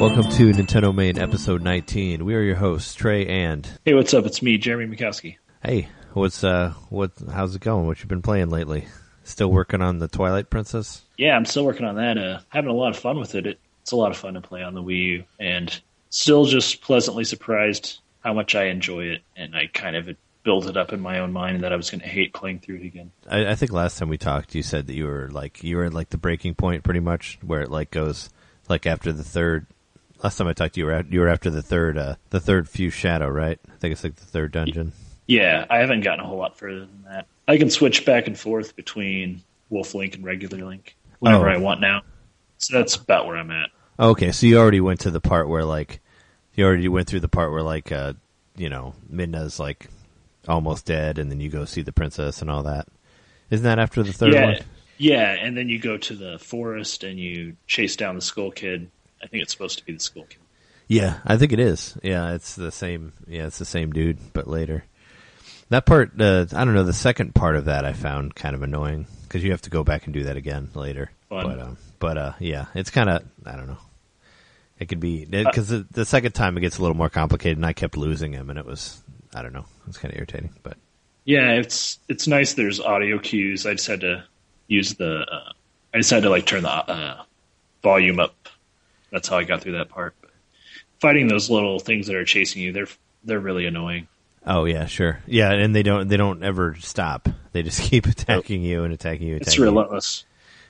Welcome to Nintendo Main Episode 19. We are your hosts, Trey and... Hey, what's up? It's me, Jeremy Mikowski. Hey, how's it going? What you been playing lately? Still working on the Twilight Princess? Yeah, I'm still working on that. Having a lot of fun with it. It's a lot of fun to play on the Wii U, and still just pleasantly surprised how much I enjoy it, and I kind of built it up in my own mind that I was going to hate playing through it again. I think last time we talked, you said that you were at like the breaking point, pretty much, where it like goes like after the third... Last time I talked to you, you were after the third few shadow, right? I think it's like the third dungeon. Yeah, I haven't gotten a whole lot further than that. I can switch back and forth between Wolf Link and regular Link whenever I want now. So that's about where I'm at. Okay, so you already went to the part where Midna's like almost dead, and then you go see the princess and all that. Isn't that after the third one? Yeah, and then you go to the forest and you chase down the Skull Kid. I think it's supposed to be the Skull Kid. Yeah, I think it is. Yeah, it's the same. Yeah, it's the same dude, but later. That part, I don't know. The second part of that I found kind of annoying because you have to go back and do that again later. Fun. But yeah, it's kind of, I don't know. It could be because the second time it gets a little more complicated, and I kept losing him, and it was, I don't know, it's kind of irritating. But yeah, it's nice. There's audio cues. I just had to use the. I just had to like turn the volume up. That's how I got through that part. But fighting those little things that are chasing you, they're really annoying. Oh yeah, sure. Yeah, and they don't ever stop. They just keep attacking you and attacking you. It's relentless.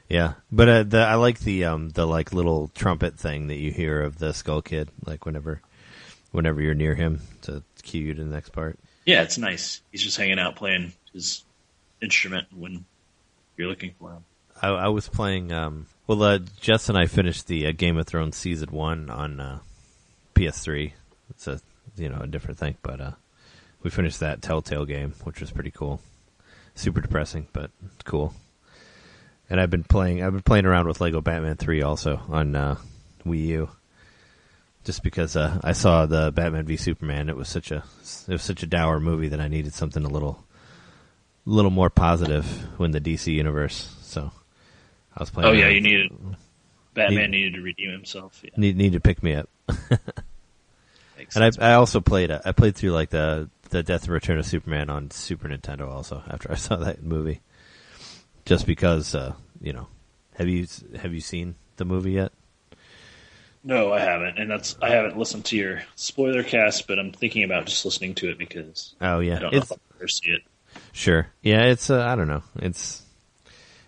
Yeah, but I like the like little trumpet thing that you hear of the Skull Kid, like whenever you're near him to cue you to the next part. Yeah, it's nice. He's just hanging out playing his instrument when you're looking for him. I was playing. Jess and I finished the Game of Thrones Season 1 on PS3. It's a different thing, but we finished that Telltale game, which was pretty cool. Super depressing, but cool. And I've been playing around with Lego Batman 3 also on Wii U, just because I saw the Batman v Superman. It was such a dour movie that I needed something a little more positive when the DC universe. So. I was playing. Oh yeah, Batman needed to redeem himself. Yeah. Need to pick me up. And I also played through like the Death and Return of Superman on Super Nintendo also after I saw that movie. Just because have you seen the movie yet? No, I haven't, and I haven't listened to your spoiler cast, but I'm thinking about just listening to it because I don't know if I'll ever see it. Sure, yeah, it's I don't know,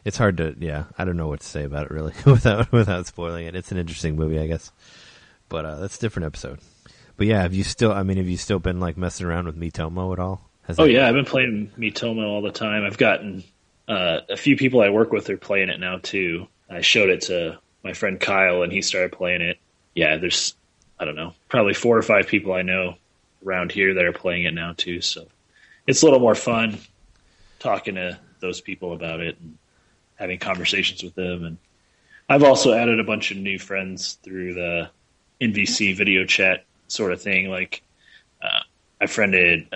It's hard to, I don't know what to say about it, really, without spoiling it. It's an interesting movie, I guess. But that's a different episode. But yeah, have you still been, like, messing around with Miitomo at all? I've been playing Miitomo all the time. I've gotten a few people I work with are playing it now, too. I showed it to my friend Kyle, and he started playing it. Yeah, there's, I don't know, probably 4 or 5 people I know around here that are playing it now, too. So it's a little more fun talking to those people about it and having conversations with them. And I've also added a bunch of new friends through the NVC video chat sort of thing. Like I friended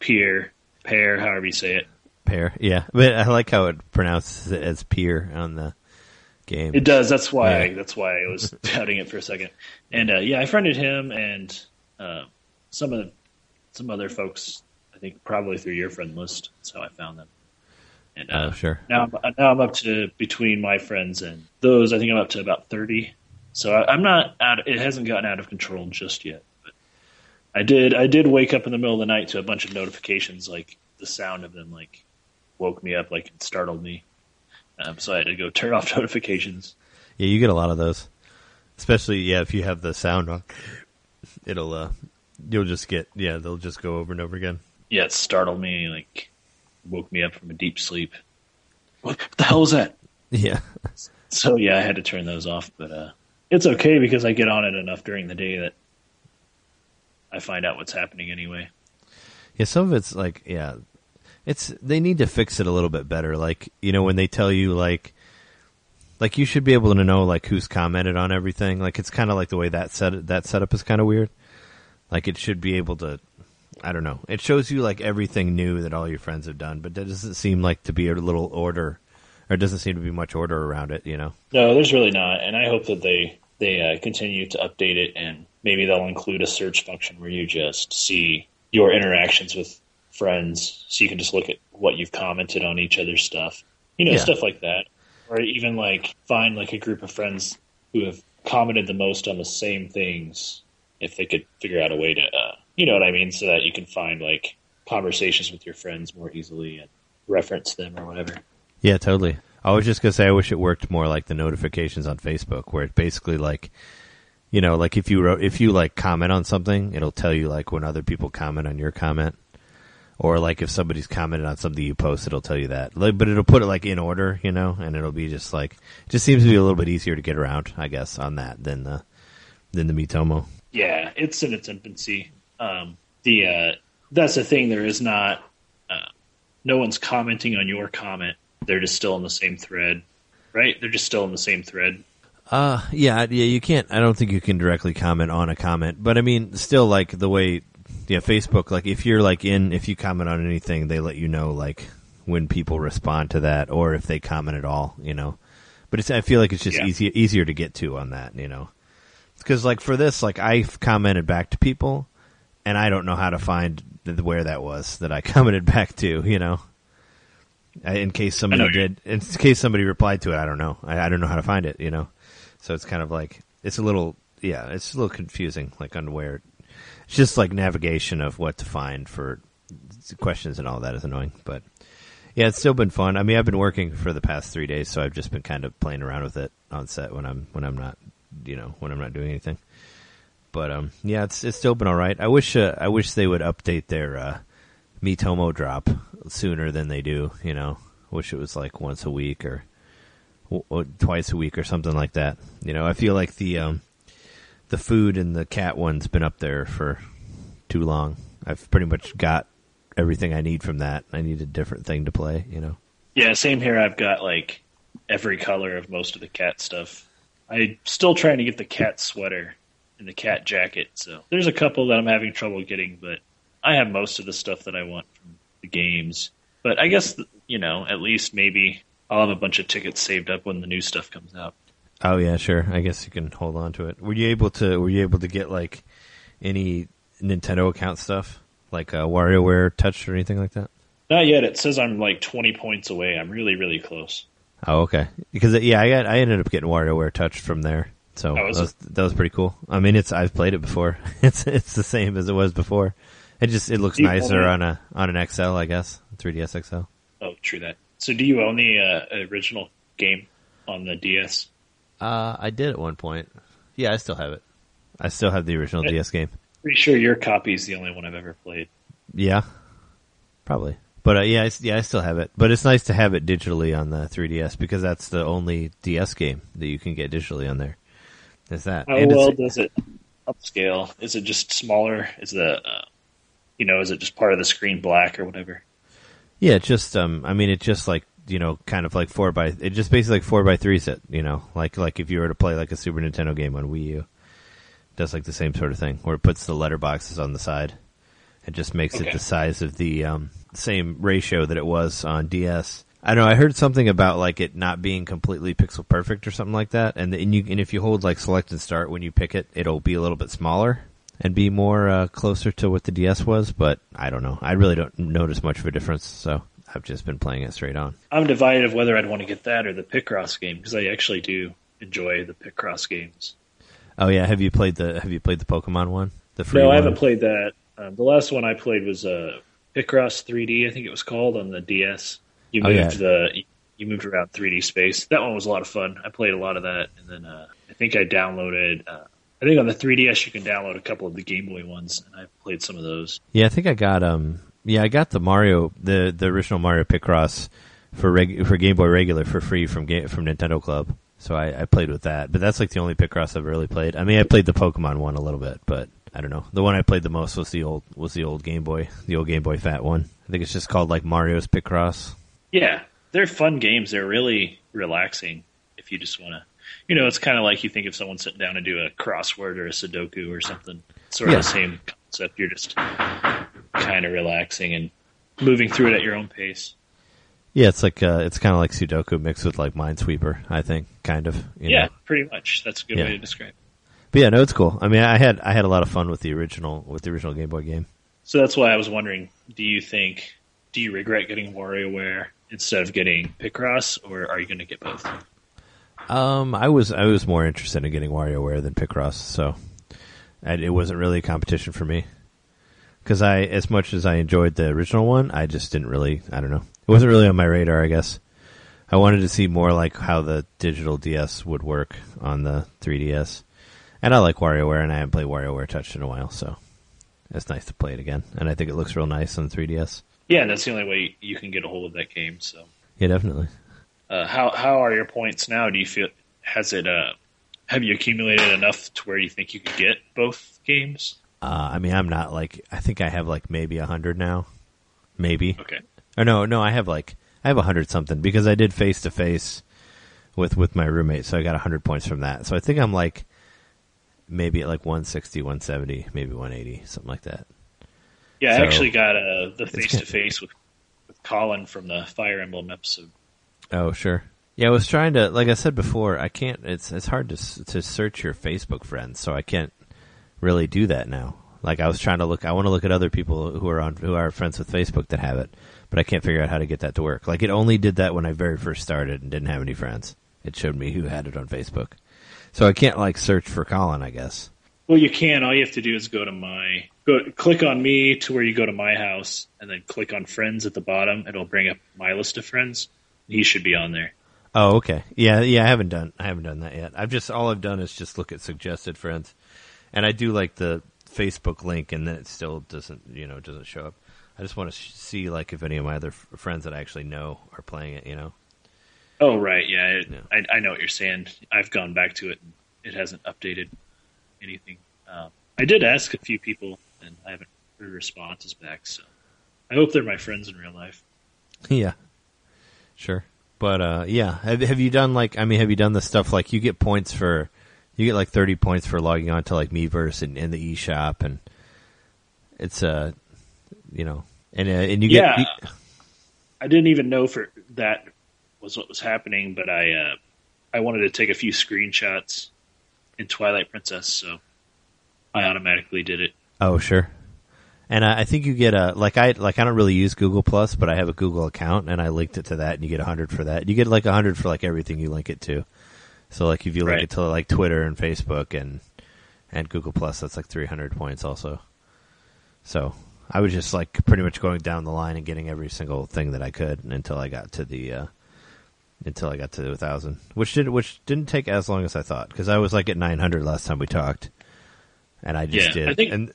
Pear, however you say it. Pear, yeah. But I like how it pronounces it as Pear on the game. It does. That's why. Yeah. That's why I was doubting it for a second. And I friended him and some other folks. I think probably through your friend list. That's how I found them. And sure. Now I'm up to between my friends and those. I think I'm up to about 30. So I'm not. It hasn't gotten out of control just yet. But I did wake up in the middle of the night to a bunch of notifications. Like the sound of them, like woke me up. Like it startled me. So I had to go turn off notifications. Yeah, you get a lot of those, especially if you have the sound on. It'll you'll just get they'll just go over and over again. Yeah, it startled me like. Woke me up from a deep sleep. What the hell was that? Yeah. So, I had to turn those off, but It's okay because I get on it enough during the day that I find out what's happening anyway. Yeah, some of it's like, yeah, it's they need to fix it a little bit better. Like, you know, when they tell you, like you should be able to know, like, who's commented on everything. Like, it's kind of like the way that setup is kind of weird. Like, it should be able to, I don't know. It shows you, like, everything new that all your friends have done, but that doesn't seem like to be a little order, or doesn't seem to be much order around it, you know? No, there's really not, and I hope that they continue to update it, and maybe they'll include a search function where you just see your interactions with friends, so you can just look at what you've commented on each other's stuff. You know, yeah. Stuff like that. Or even, like, find, like, a group of friends who have commented the most on the same things, if they could figure out a way to... you know what I mean? So that you can find, like, conversations with your friends more easily and reference them or whatever. Yeah, totally. I was just going to say, I wish it worked more like the notifications on Facebook, where it basically, like, you know, like if you comment on something, it'll tell you, like, when other people comment on your comment. Or, like, if somebody's commented on something you post, it'll tell you that. Like, but it'll put it, like, in order, you know, and it'll be just, like, it just seems to be a little bit easier to get around, I guess, on that than the Miitomo. Yeah, it's in its infancy. That's the thing. There is not, no one's commenting on your comment. They're just still in the same thread, right? They're just still in the same thread. Yeah. You can't. I don't think you can directly comment on a comment, but I mean, still, like, the way, yeah, Facebook. Like, if you're like if you comment on anything, they let you know, like, when people respond to that, or if they comment at all, you know. But I feel like it's just easier to get to on that, you know, because, like, for this, like, I've commented back to people. And I don't know how to find where that was that I commented back to, you know. In case somebody replied to it, I don't know. I don't know how to find it, you know. So it's kind of like it's a little confusing, like, on where. It's just like navigation of what to find for questions and all that is annoying, but yeah, it's still been fun. I mean, I've been working for the past 3 days, so I've just been kind of playing around with it on set when I'm not doing anything. But yeah, it's still been all right. I wish they would update their Miitomo drop sooner than they do. You know, I wish it was like once a week or twice a week or something like that. You know, I feel like the food and the cat one's been up there for too long. I've pretty much got everything I need from that. I need a different thing to play. You know. Yeah, same here. I've got like every color of most of the cat stuff. I'm still trying to get the cat sweater. And the cat jacket. So there's a couple that I'm having trouble getting, but I have most of the stuff that I want from the games. But I guess, you know, at least maybe I'll have a bunch of tickets saved up when the new stuff comes out. Oh yeah, sure. I guess you can hold on to it. Were you able to get like any Nintendo account stuff, like WarioWare Touch or anything like that? Not yet. It says I'm like 20 points away. I'm really, really close. Oh, okay. Because yeah, I ended up getting WarioWare Touch from there. So that was pretty cool. I mean, I've played it before. It's the same as it was before. It looks nicer on an XL, I guess, 3DS XL. Oh, true that. So, do you own the original game on the DS? I did at one point. Yeah, I still have it. I still have the original DS game. Pretty sure your copy is the only one I've ever played. Yeah, probably. But I still have it. But it's nice to have it digitally on the 3DS because that's the only DS game that you can get digitally on there. Is that how well does it upscale? Is it just smaller? Is the is it just part of the screen black or whatever? Yeah, it just it's just like, you know, kind of like 4x. It just basically like 4x3s it, you know, like if you were to play like a Super Nintendo game on Wii U, it does like the same sort of thing where it puts the letterboxes on the side. It just makes it the size of the same ratio that it was on DS. I know I heard something about like it not being completely pixel perfect or something like that, and if you hold like select and start when you pick it, it'll be a little bit smaller and be more closer to what the DS was. But I don't know. I really don't notice much of a difference, so I've just been playing it straight on. I'm divided of whether I'd want to get that or the Picross game because I actually do enjoy the Picross games. Oh yeah, have you played the Pokemon one? The free one? I haven't played that. The last one I played was Picross 3D, I think it was called, on the DS. You moved around 3D space. That one was a lot of fun. I played a lot of that, and then I think I downloaded. I think on the 3DS you can download a couple of the Game Boy ones, and I played some of those. Yeah, I think I got I got the Mario, the original Mario Picross for Game Boy Regular for free from Nintendo Club. So I played with that, but that's like the only Picross I've really played. I mean, I played the Pokemon one a little bit, but I don't know. The one I played the most was the old Game Boy, the old Game Boy Fat one. I think it's just called like Mario's Picross. Yeah, they're fun games. They're really relaxing if you just want to. You know, it's kind of like you think if someone's sitting down to do a crossword or a Sudoku or something. Sort of the same concept. You're just kind of relaxing and moving through it at your own pace. Yeah, it's like it's kind of like Sudoku mixed with like Minesweeper, I think, kind of. You know? Pretty much. That's a good way to describe it. But yeah, no, it's cool. I mean, I had a lot of fun with the original Game Boy game. So that's why I was wondering: do you regret getting WarioWare instead of getting Picross, or are you going to get both? I was more interested in getting WarioWare than Picross, so it wasn't really a competition for me. Because as much as I enjoyed the original one, I just didn't really. I don't know. It wasn't really on my radar, I guess. I wanted to see more like how the digital DS would work on the 3DS. And I like WarioWare, and I haven't played WarioWare Touch in a while, so it's nice to play it again. And I think it looks real nice on 3DS. Yeah, and that's the only way you can get a hold of that game. So yeah, definitely. How are your points now? Do you feel have you accumulated enough to where you think you could get both games? I mean, I'm not like I think I have like maybe 100 now, maybe. Okay. Or no, I have 100 something because I did face to face with my roommate, so I got 100 points from that. So I think I'm like maybe at like 160, 170, maybe 180, something like that. Yeah, so, I actually got the face to face with Colin from the Fire Emblem episode. Oh sure, yeah. I was trying to, like I said before, I can't. It's hard to search your Facebook friends, so I can't really do that now. Like I was trying to look. I want to look at other people who are friends with Facebook that have it, but I can't figure out how to get that to work. Like it only did that when I very first started and didn't have any friends. It showed me who had it on Facebook, so I can't like search for Colin, I guess. Well, you can. All you have to do is click on me to where you go to my house, and then click on friends at the bottom. It'll bring up my list of friends. He should be on there. Oh, okay. Yeah. I haven't done that yet. All I've done is just look at suggested friends, and I do like the Facebook link, and then it still doesn't show up. I just want to see like if any of my other friends that I actually know are playing it. You know. Oh right, yeah. I know what you're saying. I've gone back to it, and it hasn't updated anything. I did ask a few people, and I haven't heard responses back. So I hope they're my friends in real life. Yeah. Sure. But, yeah, have you done the stuff like you get like 30 points for logging on to like Miiverse and the eShop, and it's, you know, and you get. Yeah, I didn't even know that was what was happening, but I wanted to take a few screenshots in Twilight Princess, so I automatically did it. Oh, sure. And I think you get I don't really use Google Plus, but I have a Google account and I linked it to that, and you get 100 for that. You get like 100 for like everything you link it to. So like if you link it to like Twitter and Facebook and Google Plus, that's like 300 points also. So I was just like pretty much going down the line and getting every single thing that I could until I got to the 1,000, which didn't take as long as I thought, because I was like at 900 last time we talked, and I just did. I think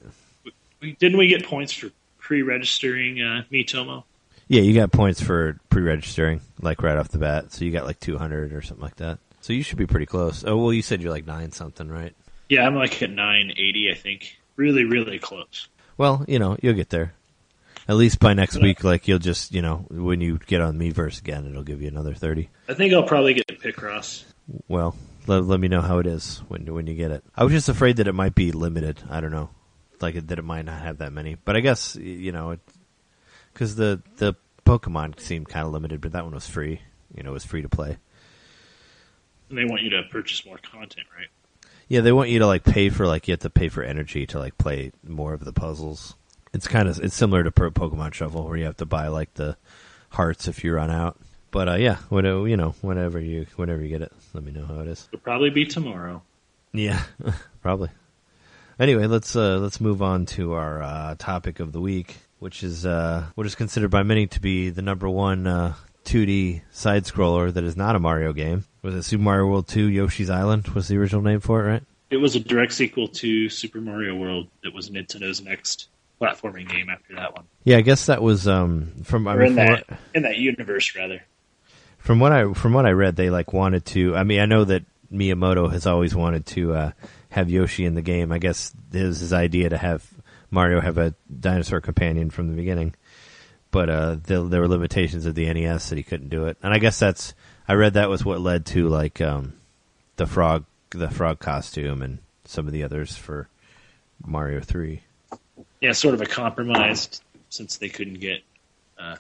didn't we get points for pre-registering Miitomo? Yeah, you got points for pre-registering, like right off the bat. So you got like 200 or something like that. So you should be pretty close. Oh, well, you said you're like 9 something, right? Yeah, I'm like at 980, I think. Really, really close. Well, you know, you'll get there. At least by next week, like you'll just, you know, when you get on Miiverse again, it'll give you another 30. I think I'll probably get Picross. Well, let me know how it is when you get it. I was just afraid that it might be limited. I don't know. Like that it might not have that many, but I guess, you know, because the Pokemon seemed kind of limited, but that one was free. You know, it was free to play. And they want you to purchase more content, right? Yeah, they want you to like pay for, like you have to pay for energy to like play more of the puzzles. It's kind of similar to Pokemon Shuffle, where you have to buy like the hearts if you run out. But yeah, whenever you get it, let me know how it is. It'll probably be tomorrow. Yeah, probably. Anyway, let's move on to our topic of the week, which is what is considered by many to be the number one 2D side scroller that is not a Mario game. Was it Super Mario World 2? Yoshi's Island was the original name for it, right? It was a direct sequel to Super Mario World. It was Nintendo's next platforming game after that one. Yeah, I guess that was from in that universe rather. From what I read, they like wanted to. I mean, I know that Miyamoto has always wanted to have Yoshi in the game. I guess it was his idea to have Mario have a dinosaur companion from the beginning, but there were limitations of the NES that he couldn't do it. And I guess I read that was what led to like the frog costume and some of the others for Mario 3. Yeah, sort of a compromise since they couldn't get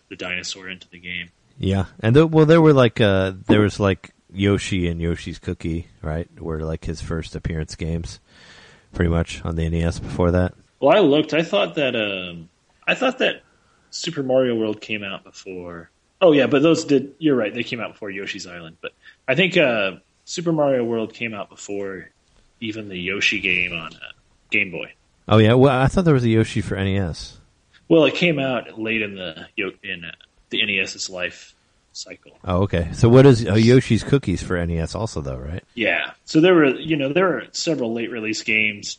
the dinosaur into the game. Yeah, and there was Yoshi and Yoshi's Cookie, right? Were like his first appearance games, pretty much on the NES. Before that, well, I thought that Super Mario World came out before. Oh yeah, but those did. You're right; they came out before Yoshi's Island. But I think Super Mario World came out before even the Yoshi game on Game Boy. Oh yeah, well I thought there was a Yoshi for NES. Well, it came out late in the NES's life cycle. Oh, okay. So what is Yoshi's Cookies for NES also, though, right? Yeah. So there were several late release games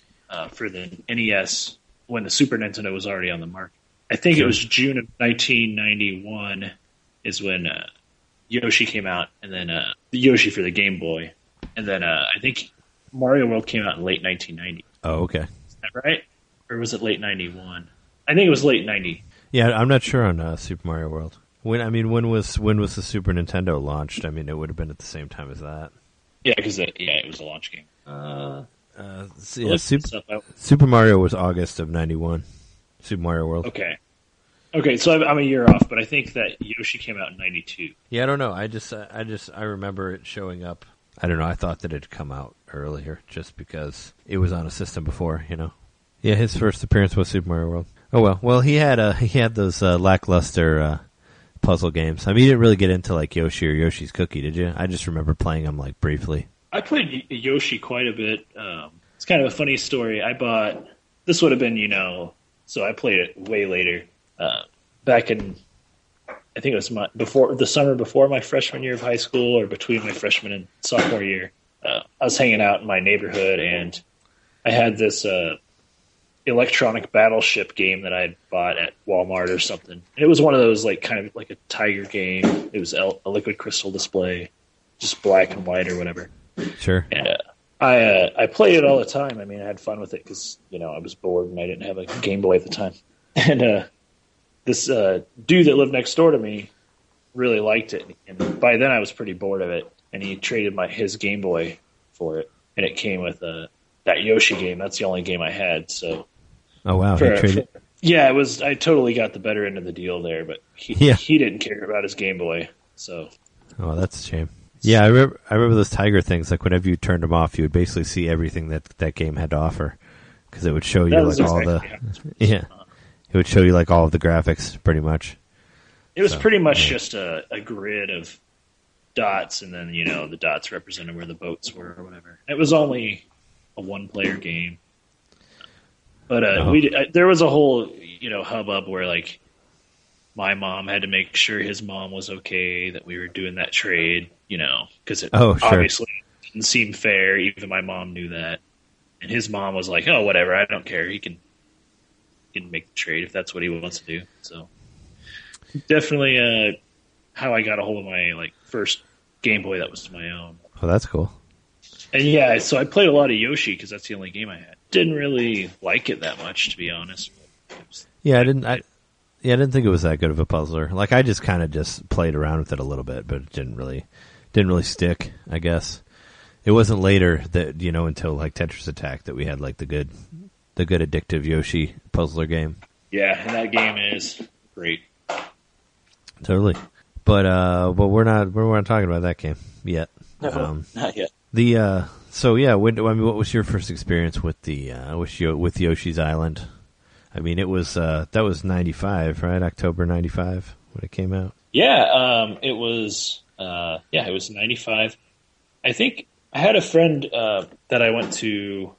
for the NES when the Super Nintendo was already on the market. I think it was June of 1991 is when Yoshi came out, and then Yoshi for the Game Boy, and then I think Mario World came out in late 1990. Oh, okay. Is that right? Or was it late 91? I think it was late 90. Yeah, I'm not sure on Super Mario World. When was the Super Nintendo launched? I mean, it would have been at the same time as that. Yeah, because it was a launch game. Super Mario was August of 91. Super Mario World. Okay. So I'm a year off, but I think that Yoshi came out in 92. Yeah, I don't know. I remember it showing up. I don't know. I thought that it'd come out earlier, just because it was on a system before, you know. Yeah, his first appearance was Super Mario World. Oh well. Well, he had those lackluster puzzle games. I mean, you didn't really get into like Yoshi or Yoshi's Cookie, did you? I just remember playing them like briefly. I played Yoshi quite a bit. It's kind of a funny story. This would have been, so I played it way later. Back in, I think it was the summer before my freshman year of high school, or between my freshman and sophomore year. I was hanging out in my neighborhood, and I had this electronic battleship game that I had bought at Walmart or something. And it was one of those like kind of like a Tiger game. It was a liquid crystal display, just black and white or whatever. Sure. And I played it all the time. I mean, I had fun with it because I was bored and I didn't have a Game Boy at the time. And this dude that lived next door to me really liked it. And by then I was pretty bored of it. And he traded his Game Boy for it, and it came with that Yoshi game. That's the only game I had. So. Oh wow! Yeah, it was. I totally got the better end of the deal there, but he didn't care about his Game Boy. So. Oh, that's a shame. Yeah, I remember those Tiger things. Like whenever you turned them off, you would basically see everything that game had to offer, because it would show you like all it would show you like all of the graphics pretty much. It was pretty much just a grid of dots, and then the dots represented where the boats were or whatever. It was only a one-player game. But there was a whole, hubbub where like my mom had to make sure his mom was okay that we were doing that trade, because it obviously didn't seem fair. Even my mom knew that, and his mom was like, "Oh, whatever, I don't care. He can make the trade if that's what he wants to do." So definitely, how I got a hold of my like first Game Boy that was my own. Oh, that's cool. And yeah, so I played a lot of Yoshi because that's the only game I had. Didn't really like it that much, to be honest. Yeah, I didn't think it was that good of a puzzler. Like I just kind of played around with it a little bit, but it didn't really stick, I guess. It wasn't later that until like Tetris Attack that we had like the good addictive Yoshi puzzler game. Yeah, and that game is great. Totally. But we're not talking about that game yet. No, not yet. What was your first experience with with Yoshi's Island? I mean, it was that was 95, right? October 95 when it came out. Yeah, it was. It was 95. I think I had a friend that I went to.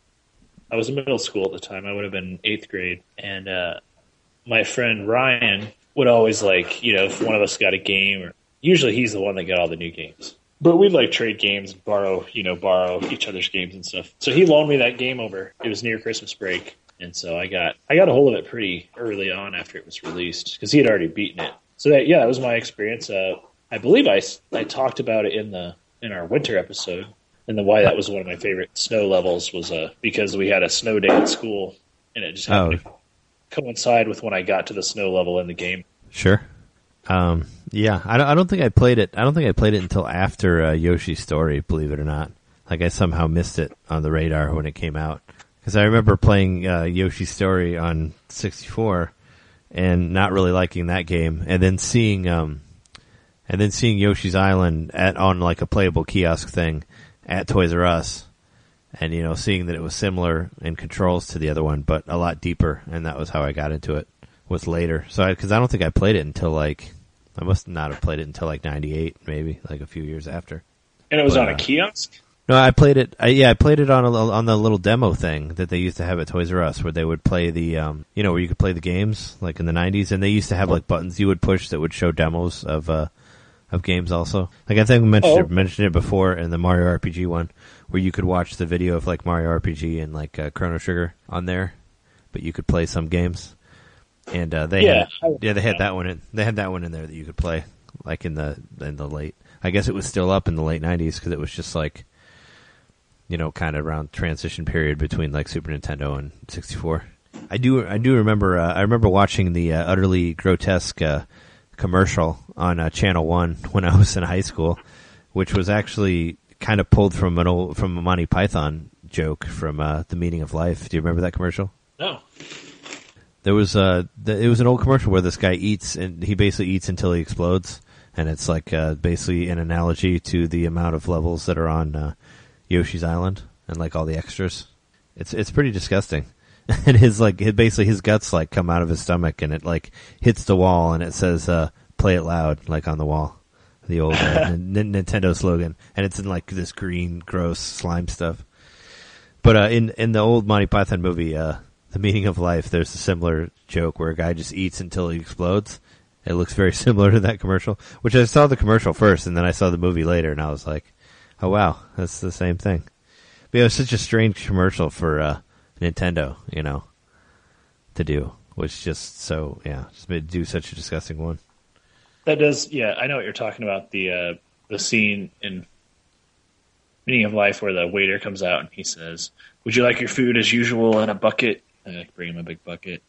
I was in middle school at the time. I would have been eighth grade, and my friend Ryan would always like if one of us got a game, or usually he's the one that got all the new games. But we'd like trade games and borrow each other's games and stuff. So he loaned me that game over. It was near Christmas break, and so I got a hold of it pretty early on after it was released because he had already beaten it. So that was my experience. I believe I talked about it in our winter episode, and the why that was one of my favorite snow levels was because we had a snow day at school, and it just happened to coincide with when I got to the snow level in the game. Sure. Yeah, I don't think I played it. I don't think I played it until after Yoshi's Story, believe it or not. Like, I somehow missed it on the radar when it came out. Because I remember playing Yoshi's Story on 64 and not really liking that game. And then seeing Yoshi's Island on like a playable kiosk thing at Toys R Us. And, you know, seeing that it was similar in controls to the other one, but a lot deeper. And that was how I got into it, was later. So, because I don't think I played it until like, I must not have played it until like 98, maybe, like a few years after. And it was on a kiosk? No, I played it. I played it on the little demo thing that they used to have at Toys R Us, where they would play the, where you could play the games like in the 90s, and they used to have like buttons you would push that would show demos of games also. Like, I think we mentioned it before in the Mario RPG one, where you could watch the video of like Mario RPG and like Chrono Trigger on there, but you could play some games. And they had that one in there that you could play like in the late. I guess it was still up in the late 90s because it was just like, you know, kind of around transition period between like Super Nintendo and 64. I do remember. I remember watching the utterly grotesque commercial on Channel One when I was in high school, which was actually kind of pulled from a Monty Python joke from The Meaning of Life. Do you remember that commercial? No. There was it was an old commercial where this guy eats, and he basically eats until he explodes, and it's like basically an analogy to the amount of levels that are on Yoshi's Island and like all the extras. It's pretty disgusting. And his guts like come out of his stomach, and it like hits the wall, and it says "Play it loud" like on the wall, the old Nintendo slogan, and it's in like this green, gross slime stuff. But in the old Monty Python movie, The Meaning of Life, there's a similar joke where a guy just eats until he explodes. It looks very similar to that commercial, which I saw the commercial first, and then I saw the movie later, and I was like, oh, wow, that's the same thing. But yeah, it was such a strange commercial for Nintendo, you know, to do. Which just so, yeah, just do such a disgusting one. That does, yeah, I know what you're talking about, the scene in Meaning of Life where the waiter comes out and he says, would you like your food as usual in a bucket? And I bring him a big bucket.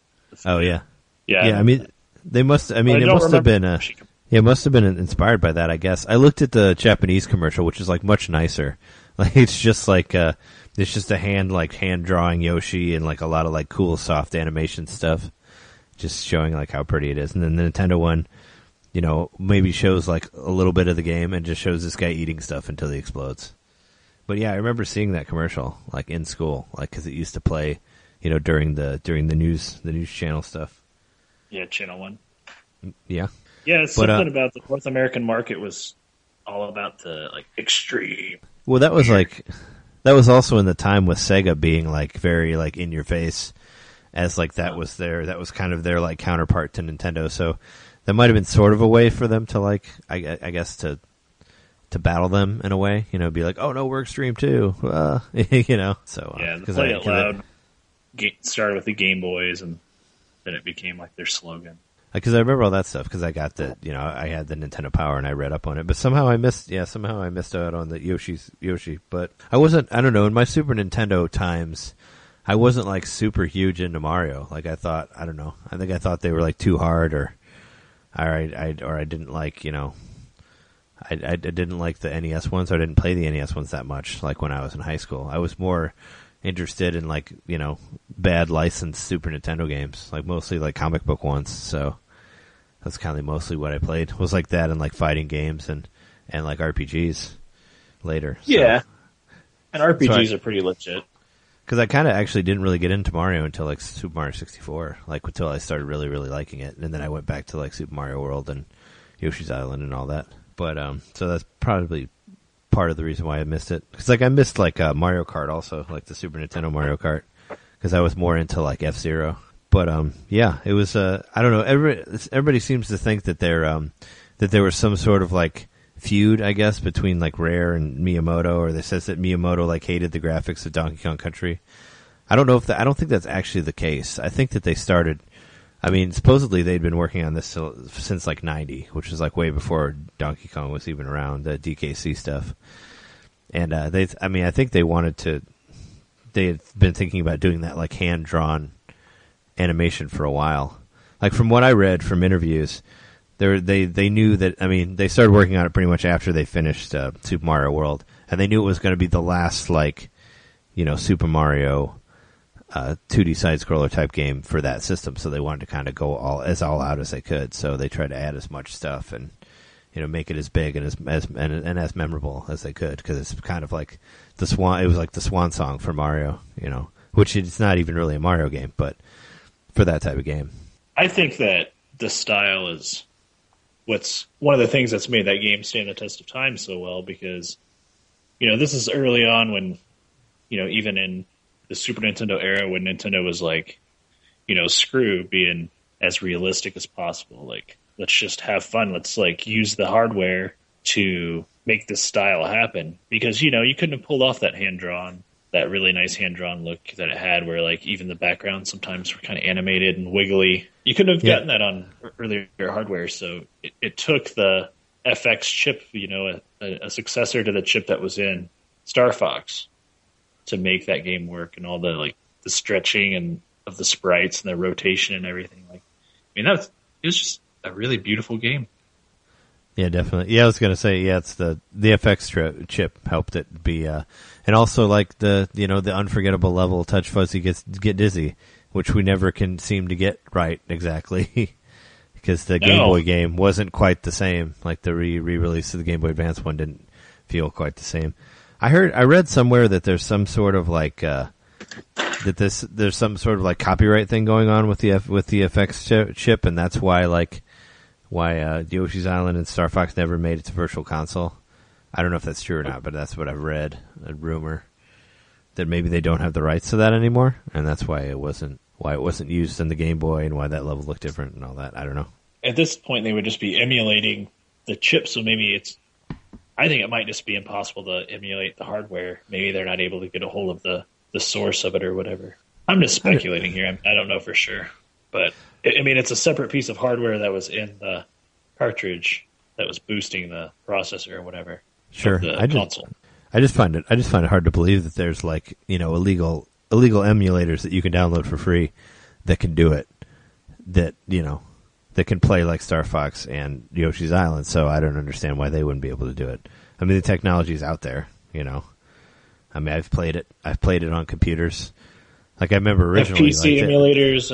Oh, yeah. Yeah. Yeah, I mean, they must, I mean, it must have been a... Yeah, it must have been inspired by that, I guess. I looked at the Japanese commercial, which is like much nicer. Like, it's just like it's just a hand drawing Yoshi and like a lot of like cool soft animation stuff, just showing like how pretty it is. And then the Nintendo one, you know, maybe shows like a little bit of the game and just shows this guy eating stuff until he explodes. But yeah, I remember seeing that commercial like in school, like because it used to play, you know, during the news channel stuff. Yeah, Channel One. Yeah. Yeah, it's something about the North American market was all about the like extreme. Well, that was also in the time with Sega being like very like in your face, as like that was kind of their like counterpart to Nintendo. So that might have been sort of a way for them to like I guess to battle them in a way, you know, be like, oh no, we're extreme too, you know. So yeah, the Play It Loud started with the Game Boys, and then it became like their slogan. Because I remember all that stuff, because I got the, you know, I had the Nintendo Power and I read up on it, but somehow I missed out on the Yoshi, but I don't know, in my Super Nintendo times, I wasn't like super huge into Mario. Like I thought they were like too hard, or I didn't like, you know, I didn't like the NES ones, or I didn't play the NES ones that much, like when I was in high school. I was more interested in like, you know, bad licensed Super Nintendo games, like mostly like comic book ones. So that's kind of mostly what I played. It was like that and like fighting games and like RPGs later. Yeah, so, and RPGs are pretty legit. Because I kind of actually didn't really get into Mario until like Super Mario 64, like until I started really really liking it, and then I went back to like Super Mario World and Yoshi's Island and all that. But so that's probably part of the reason why I missed it, because like I missed like Mario Kart also, like the Super Nintendo Mario Kart, because I was more into like F-Zero. But yeah, it was I don't know. Everybody seems to think that there was some sort of like feud, I guess, between like Rare and Miyamoto, or they says that Miyamoto like hated the graphics of Donkey Kong Country. I don't know if I don't think that's actually the case. I think that they started I mean, supposedly they'd been working on this since like 90, which was like way before Donkey Kong was even around, the DKC stuff. And I think they wanted to, they had been thinking about doing that like hand-drawn animation for a while. Like from what I read from interviews, they knew that, I mean, they started working on it pretty much after they finished Super Mario World. And they knew it was going to be the last, like, you know, Super Mario 2D side-scroller type game for that system. So they wanted to kind of go all out as they could. So they tried to add as much stuff and, you know, make it as big and as memorable as they could. Because it's kind of like it was like the swan song for Mario, you know, which it's not even really a Mario game, but for that type of game. I think that the style is what's one of the things that's made that game stand the test of time so well, because, you know, this is early on when, you know, even in the Super Nintendo era when Nintendo was like, you know, screw being as realistic as possible. Like, let's just have fun. Let's like use the hardware to make this style happen, because, you know, you couldn't have pulled off that really nice hand-drawn look that it had, where like even the backgrounds sometimes were kind of animated and wiggly. You couldn't have gotten that on earlier hardware. So it took the FX chip, you know, a successor to the chip that was in Star Fox, to make that game work, and all the like the stretching and of the sprites and the rotation and everything. Like, I mean, it was just a really beautiful game. Yeah, definitely. Yeah, I was going to say, yeah, it's the FX chip helped it be, and also like the, you know, the unforgettable level, Touch Fuzzy Get Dizzy, which we never can seem to get right exactly, because the Game Boy game wasn't quite the same. Like the re-release of the Game Boy Advance one didn't feel quite the same. I read somewhere that there's some sort of like, there's some sort of like copyright thing going on with the FX chip, and that's why like, Yoshi's Island and Star Fox never made it to Virtual Console. I don't know if that's true or not, but that's what I've read, a rumor that maybe they don't have the rights to that anymore, and that's why it wasn't used in the Game Boy, and why that level looked different and all that. I don't know. At this point, they would just be emulating the chip, so maybe I think it might just be impossible to emulate the hardware. Maybe they're not able to get a hold of the source of it or whatever. I'm just speculating here. I don't know for sure, but I mean, it's a separate piece of hardware that was in the cartridge that was boosting the processor or whatever. Sure. The console. I just find it hard to believe that there's like, you know, illegal emulators that you can download for free that can do it, that, you know, that can play like Star Fox and Yoshi's Island. So I don't understand why they wouldn't be able to do it. I mean, the technology is out there, you know. I mean, I've played it on computers. Like I remember originally PC emulators,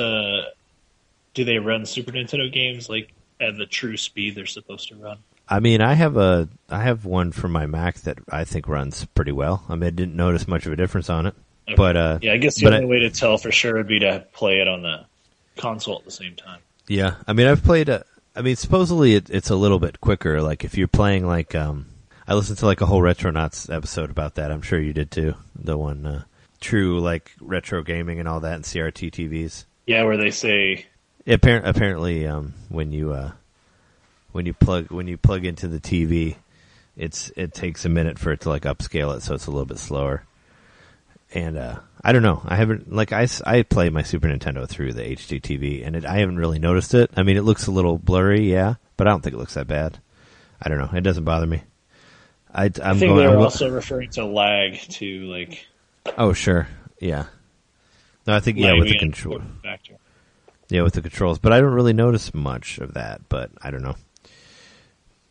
do they run Super Nintendo games like at the true speed they're supposed to run? I mean, I have one for my Mac that I think runs pretty well. I mean, I didn't notice much of a difference on it. Okay. But yeah, I guess the only way to tell for sure would be to play it on the console at the same time. Yeah, I mean, I've played. Supposedly it's a little bit quicker. Like if you're playing like, I listened to like a whole Retronauts episode about that. I'm sure you did too. The one true like retro gaming and all that, and CRT TVs. Yeah, where they say. Apparently, when you plug into the TV, it takes a minute for it to like upscale it, so it's a little bit slower. And I don't know. I haven't like I play my Super Nintendo through the HD TV, and I haven't really noticed it. I mean, it looks a little blurry, yeah, but I don't think it looks that bad. I don't know. It doesn't bother me. I think they're also referring to lag to like. Oh sure, yeah. No, I think with the control. Yeah, with the controls, but I don't really notice much of that, but I don't know.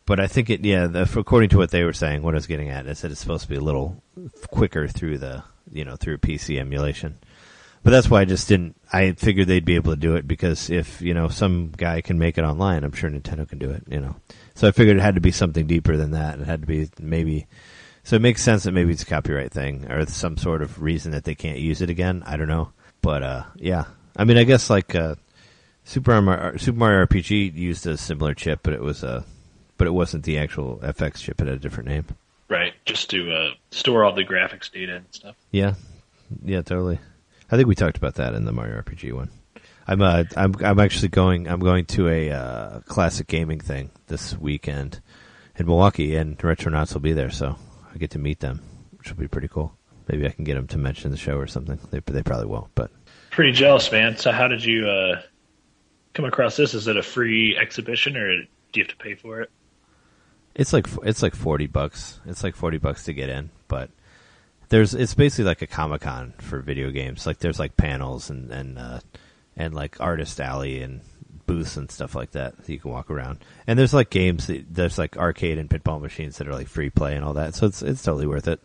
But I think according to what they were saying, what I was getting at, I said it's supposed to be a little quicker through the, you know, through PC emulation. But that's why I figured they'd be able to do it, because if, you know, some guy can make it online, I'm sure Nintendo can do it, you know. So I figured it had to be something deeper than that. It had to be maybe, so it makes sense that maybe it's a copyright thing or some sort of reason that they can't use it again. I don't know. But, yeah. I mean, I guess like, Super Mario RPG used a similar chip, but it wasn't the actual FX chip. It had a different name, right? Just to store all the graphics data and stuff. Yeah, totally. I think we talked about that in the Mario RPG one. I'm going to a classic gaming thing this weekend in Milwaukee, and Retronauts will be there, so I get to meet them, which will be pretty cool. Maybe I can get them to mention the show or something. They probably won't, but pretty jealous, man. So how did you come across this? Is it a free exhibition, or do you have to pay for it? It's like $40. It's like $40 to get in, but it's basically like a Comic-Con for video games. Like there's like panels and like artist alley and booths and stuff like that, so you can walk around. And there's like games, there's like arcade and pinball machines that are like free play and all that. So it's totally worth it.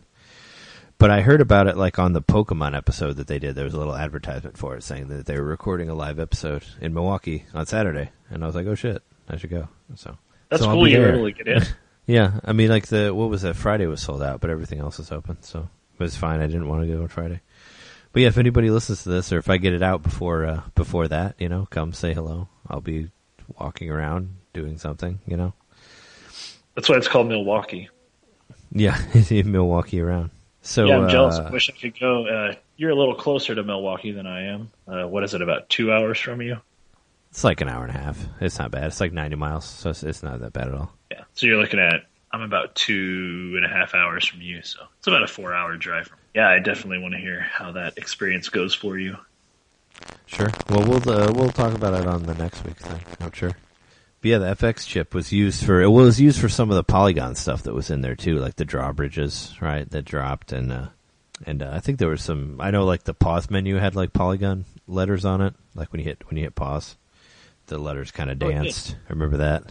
But I heard about it like on the Pokemon episode that they did. There was a little advertisement for it saying that they were recording a live episode in Milwaukee on Saturday, and I was like, oh shit, I should go. So that's cool. You were able to get in. Yeah, I mean, like what was that? Friday was sold out, but everything else is open, so it was fine. I didn't want to go on Friday. But yeah, if anybody listens to this, or if I get it out before that, you know, come say hello. I'll be walking around doing something, you know. That's why it's called Milwaukee. Yeah, Milwaukee around. So yeah, I'm jealous. I wish I could go. You're a little closer to Milwaukee than I am. What is it, about 2 hours from you? It's like an hour and a half. It's not bad. It's like 90 miles, so it's not that bad at all. Yeah, so you're looking at, I'm about 2.5 hours from you, so it's about a 4-hour drive from me. Yeah, I definitely want to hear how that experience goes for you. Sure. Well, we'll talk about it on the next week's thing, I'm sure. But yeah, the FX chip was used for some of the Polygon stuff that was in there too, like the drawbridges, right? That dropped, and I think there was some. I know, like the pause menu had like polygon letters on it, like when you hit pause, the letters kind of danced. I remember that.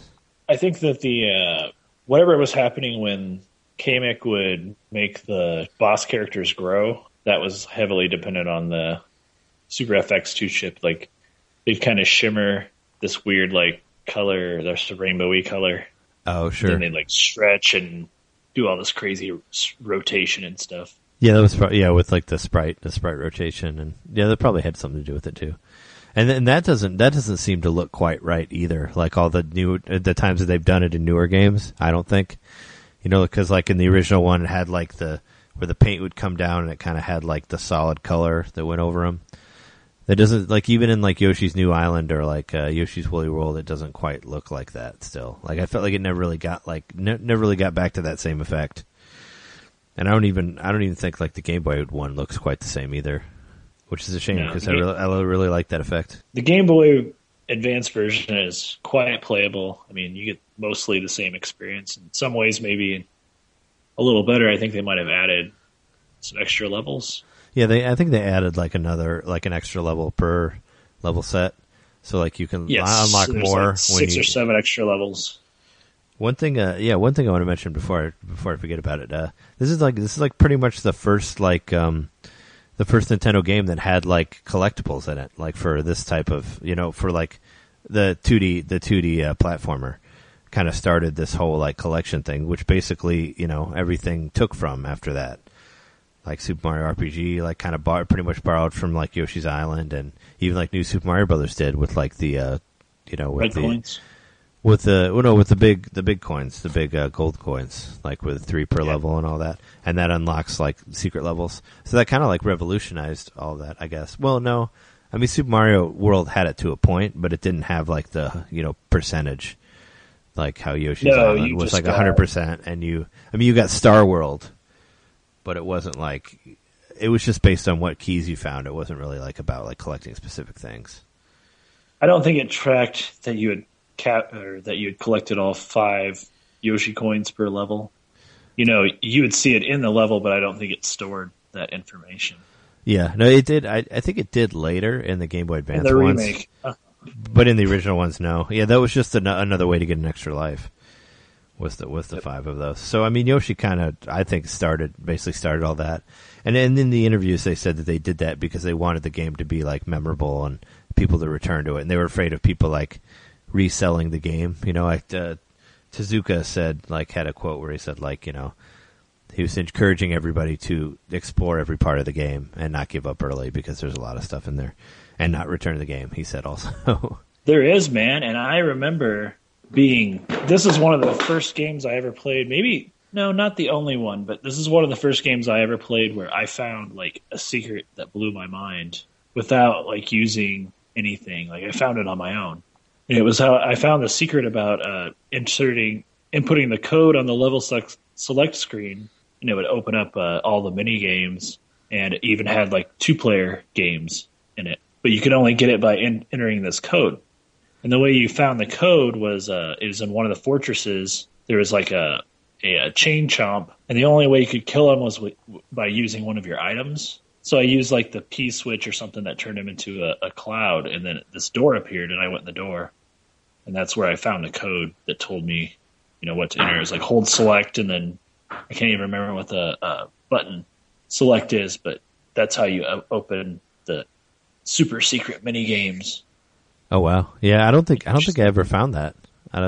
I think that the whatever was happening when Kamek would make the boss characters grow, that was heavily dependent on the Super FX2 chip. Like they'd kind of shimmer this weird like color, that's the rainbowy color. Oh, sure. Then they like stretch and do all this crazy rotation and stuff. Yeah, that was with like the sprite rotation, and yeah, that probably had something to do with it too. And then that doesn't seem to look quite right either. Like all the times that they've done it in newer games, I don't think, you know, because like in the original one, it had like where the paint would come down and it kind of had like the solid color that went over them. That doesn't, like, even in like Yoshi's New Island or like Yoshi's Woolly World, it doesn't quite look like that still. Like I felt like it never really got back to that same effect. And I don't even think like the Game Boy one looks quite the same either, which is a shame because I really like that effect. The Game Boy Advance version is quite playable. I mean, you get mostly the same experience. In some ways, maybe a little better. I think they might have added some extra levels. Yeah, I think they added like an extra level per level set, so like you can unlock more. Like six or seven extra levels. One thing I want to mention before I forget about it. This is like pretty much the first Nintendo game that had like collectibles in it, like for this type of, you know, for like the 2D platformer. Kind of started this whole like collection thing, which basically, you know, everything took from after that. Like Super Mario RPG, like kind of pretty much borrowed from like Yoshi's Island, and even like New Super Mario Brothers did with like the, you know, with coins. with the big gold coins, like with 3 per level and all that, and that unlocks like secret levels. So that kind of like revolutionized all that, I guess. Well, no, I mean Super Mario World had it to a point, but it didn't have like the, you know, percentage, like how Yoshi's Island was like 100%, and you got Star World. But it wasn't like, it was just based on what keys you found. It wasn't really like about like collecting specific things. I don't think it tracked that you had collected all 5 Yoshi coins per level. You know, you would see it in the level, but I don't think it stored that information. Yeah, no, it did. I think it did later in the Game Boy Advance remake. But in the original ones, no. Yeah, that was just another way to get an extra life. With the 5 of those. So, I mean, Yoshi kind of, I think, basically started all that. And in the interviews, they said that they did that because they wanted the game to be, like, memorable and people to return to it. And they were afraid of people, like, reselling the game. You know, like, Tezuka said, like, had a quote where he said, like, you know, he was encouraging everybody to explore every part of the game and not give up early because there's a lot of stuff in there. And not return to the game, he said also. There is, man. And I remember... this is one of the first games I ever played. Maybe, no, not the only one, but this is one of the first games I ever played where I found like a secret that blew my mind without like using anything. Like I found it on my own. And it was how I found the secret about inputting the code on the level select screen, and it would open up all the mini games, and it even had like 2-player games in it. But you could only get it by entering this code. And the way you found the code was it was in one of the fortresses. There was like a chain chomp, and the only way you could kill him was by using one of your items. So I used like the P switch or something that turned him into a cloud, and then this door appeared, and I went in the door, and that's where I found the code that told me, you know, what to enter. It was like hold select, and then I can't even remember what the button select is, but that's how you open the super secret mini games. Oh wow, yeah, I don't think I ever found that. I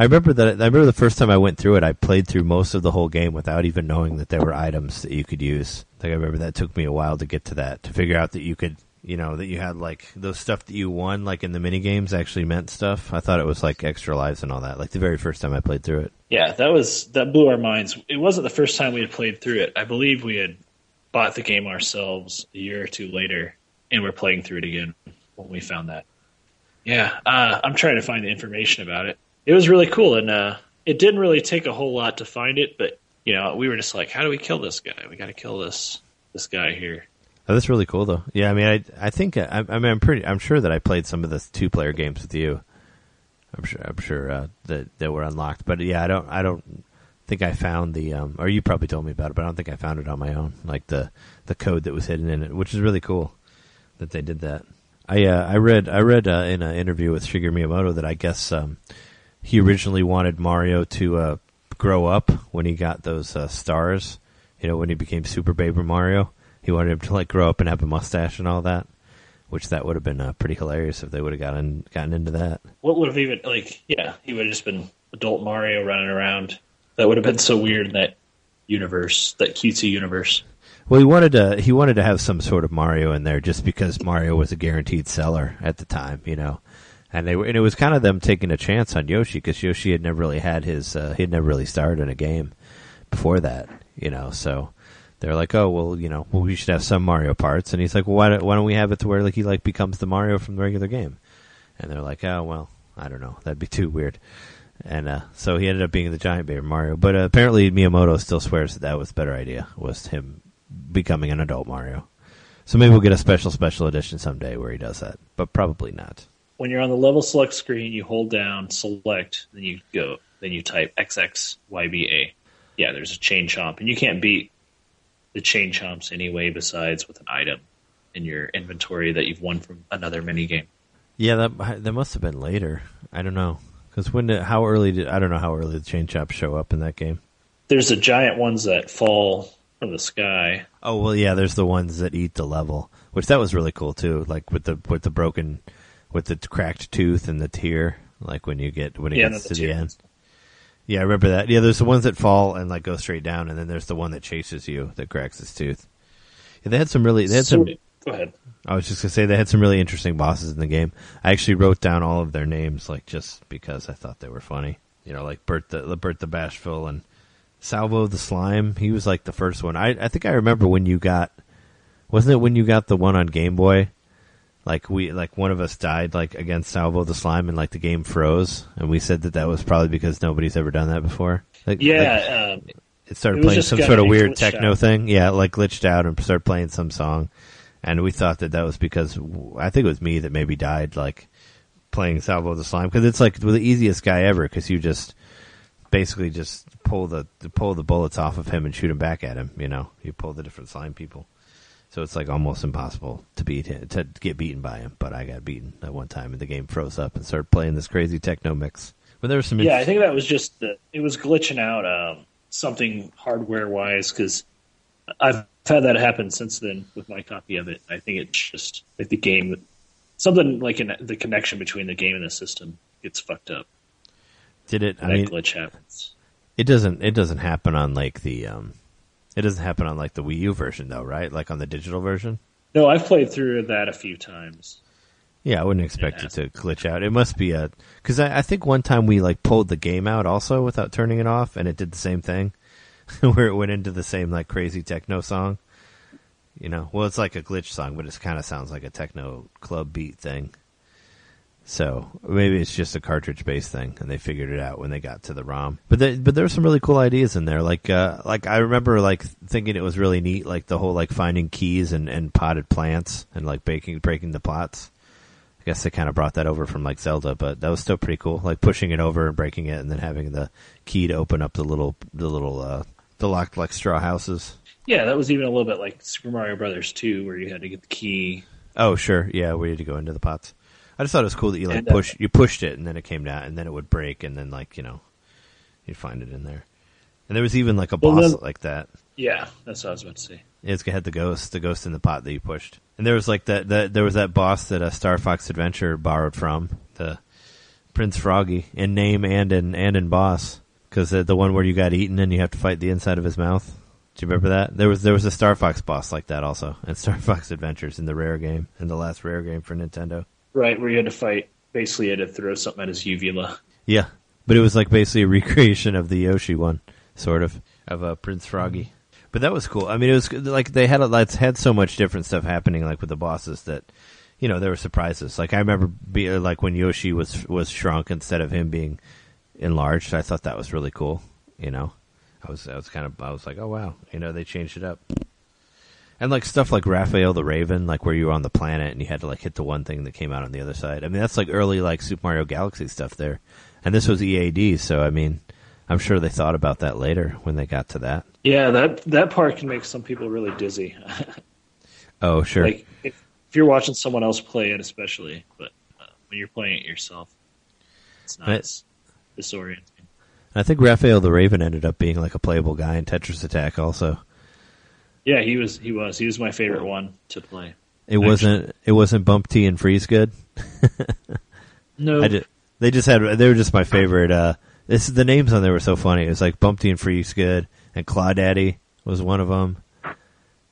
remember that. I remember the first time I went through it, I played through most of the whole game without even knowing that there were items that you could use. Like I remember that took me a while to get to that, to figure out that you could, you know, that you had like those stuff that you won, like in the mini games, actually meant stuff. I thought it was like extra lives and all that. Like the very first time I played through it. Yeah, that blew our minds. It wasn't the first time we had played through it. I believe we had bought the game ourselves a year or two later, and we're playing through it again when we found that. Yeah, I'm trying to find the information about it. It was really cool, and it didn't really take a whole lot to find it, but you know, we were just like, how do we kill this guy? We got to kill this guy here. Oh, that's really cool, though. Yeah, I mean, I'm sure that I played some of the 2-player games with you. I'm sure that were unlocked, but yeah, I don't think I found the or you probably told me about it, but I don't think I found it on my own, like the code that was hidden in it, which is really cool that they did that. I read in an interview with Shigeru Miyamoto that I guess he originally wanted Mario to grow up when he got those stars. You know, when he became Super Baby Mario, he wanted him to like grow up and have a mustache and all that, which that would have been pretty hilarious if they would have gotten into that. What would have even like? Yeah, he would have just been adult Mario running around. That would have been so weird in that universe, that cutesy universe. Well, he wanted to have some sort of Mario in there, just because Mario was a guaranteed seller at the time, you know, and it was kind of them taking a chance on Yoshi, because Yoshi had never really had his he had never really starred in a game before that, you know. So they're like, oh well, you know, well, we should have some Mario parts, and he's like, well, why don't we have it to where like he like becomes the Mario from the regular game? And they're like, oh well, I don't know, that'd be too weird. And so he ended up being the giant baby Mario, but apparently Miyamoto still swears that was the better idea, was him becoming an adult Mario. So maybe we'll get a special edition someday where he does that, but probably not. When you're on the level select screen, you hold down select, then you type XXYBA. Yeah, there's a chain chomp, and you can't beat the chain chomps anyway besides with an item in your inventory that you've won from another minigame. Yeah, that must have been later. I don't know, because how early did the chain chomps show up in that game? There's the giant ones that fall from the sky. Oh well, yeah. There's the ones that eat the level, which that was really cool too. Like with the cracked tooth and the tear. Like when it gets to the end. Yeah, I remember that. Yeah, there's the ones that fall and like go straight down, and then there's the one that chases you that cracks its tooth. Yeah, Go ahead. I was just gonna say they had some really interesting bosses in the game. I actually wrote down all of their names, like just because I thought they were funny. You know, like Bert the Bashful and Salvo the Slime, he was like the first one. I think I remember when you got the one on Game Boy? Like one of us died like against Salvo the Slime, and like the game froze, and we said that was probably because nobody's ever done that before. Like, yeah, like, it started playing some sort of weird techno thing. Yeah, like glitched out and started playing some song, and we thought that was because I think it was me that maybe died like playing Salvo the Slime, because it's like the easiest guy ever, because you just basically just pull the bullets off of him and shoot him back at him, you know. You pull the different slime people. So it's like almost impossible to beat him, to get beaten by him, but I got beaten at one time and the game froze up and started playing this crazy techno mix. But there was some I think that was just it was glitching out something hardware-wise, cuz I've had that happen since then with my copy of it. I think it's just like the game, something like the connection between the game and the system gets fucked up. Did it? I mean, glitch happens. It doesn't happen on like the the Wii U version though, right? Like on the digital version. No, I've played through that a few times. Yeah, I wouldn't expect it to glitch out. It must be because I think one time we like pulled the game out also without turning it off, and it did the same thing, where it went into the same like crazy techno song. You know, well, it's like a glitch song, but it kind of sounds like a techno club beat thing. So maybe it's just a cartridge-based thing, and they figured it out when they got to the ROM. But there were some really cool ideas in there. Like I remember like thinking it was really neat, like the whole like finding keys and potted plants and like breaking the plots. I guess they kind of brought that over from like Zelda, but that was still pretty cool. Like pushing it over and breaking it, and then having the key to open up the locked like straw houses. Yeah, that was even a little bit like Super Mario Brothers 2, where you had to get the key. Oh sure, yeah, we had to go into the pots. I just thought it was cool that you like pushed it, and then it came down, and then it would break, and then like you'd find it in there. And there was even like a boss like that. Yeah, that's what I was about to say. It's had the ghost in the pot that you pushed. And there was like that boss that Star Fox Adventure borrowed from, the Prince Froggy, in name and in boss, because the one where you got eaten and you have to fight the inside of his mouth. Do you remember that? There was a Star Fox boss like that also, and Star Fox Adventures in the Rare game, in the last Rare game for Nintendo. Right, where you had to fight, basically had to throw something at his uvula. Yeah, but it was like basically a recreation of the Yoshi one, sort of Prince Froggy. But that was cool. I mean, it was like they had so much different stuff happening, like with the bosses, that there were surprises. Like I remember when Yoshi was shrunk instead of him being enlarged. I thought that was really cool. I was like, oh wow, they changed it up. And like stuff like Raphael the Raven, like where you were on the planet and you had to like hit the one thing that came out on the other side. I mean, that's like early like Super Mario Galaxy stuff there. And this was EAD, so I mean, I'm sure they thought about that later when they got to that. Yeah, that part can make some people really dizzy. Oh, sure. Like if you're watching someone else play it, especially, but when you're playing it yourself, it's not disorienting. I think Raphael the Raven ended up being like a playable guy in Tetris Attack, also. Yeah, he was my favorite one to play. It wasn't Bumpty and Freeze Good. No, they were just my favorite. The names on there were so funny. It was like Bumpty and Freeze Good, and Clawdaddy was one of them,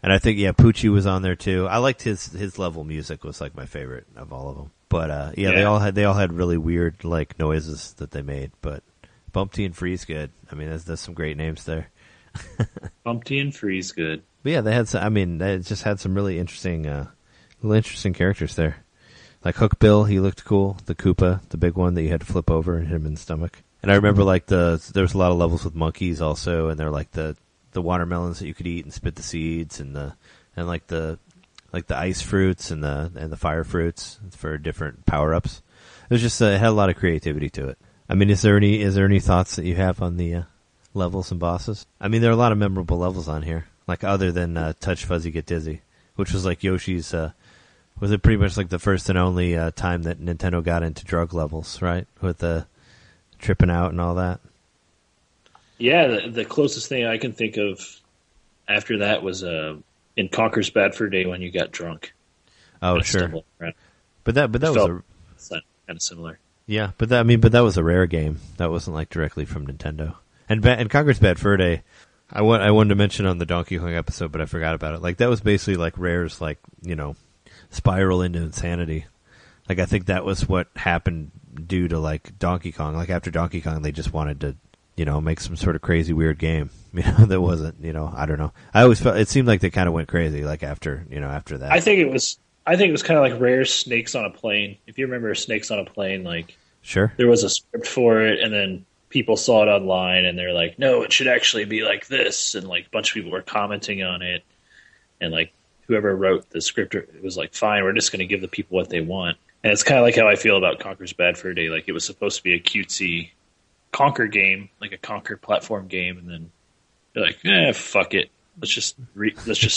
and I think Poochie was on there too. I liked his level music was like my favorite of all of them. But they all had really weird like noises that they made. But Bumpty and Freeze Good, I mean, there's some great names there. Bumpty and Freeze Good. But yeah, they had some, I mean, they just had some really interesting characters there. Like Hook Bill, he looked cool. The Koopa, the big one that you had to flip over and hit him in the stomach. And I remember like there's a lot of levels with monkeys also, and they're like the watermelons that you could eat and spit the seeds, and like the ice fruits and the fire fruits for different power ups. It was just it had a lot of creativity to it. I mean, is there any thoughts that you have on the levels and bosses? I mean, there are a lot of memorable levels on here, like other than Touch Fuzzy Get Dizzy, which was like Yoshi's. Was it pretty much like the first and only time that Nintendo got into drug levels, right? With the tripping out and all that. Yeah, the closest thing I can think of after that was in Conker's Bad Fur Day when you got drunk. Oh, sure. But that was kind of similar. Yeah, but that was a Rare game. That wasn't like directly from Nintendo. And Conker's Bad Fur Day, I wanted to mention on the Donkey Kong episode, but I forgot about it. Like that was basically like Rare's like spiral into insanity. Like I think that was what happened. Due to like Donkey Kong, like after Donkey Kong, they just wanted to, make some sort of crazy weird game, that wasn't, I don't know. I always felt it seemed like they kind of went crazy, like after, after that. I think it was kind of like Rare Snakes on a Plane. If you remember Snakes on a Plane, like sure, there was a script for it, and then people saw it online, and they're like, no, it should actually be like this, and like a bunch of people were commenting on it, and like whoever wrote the script, it was like, fine, we're just going to give the people what they want. And it's kind of like how I feel about Conker's Bad Fur Day. Like, it was supposed to be a cutesy Conker game, like a Conker platform game, and then you're like, fuck it. Let's just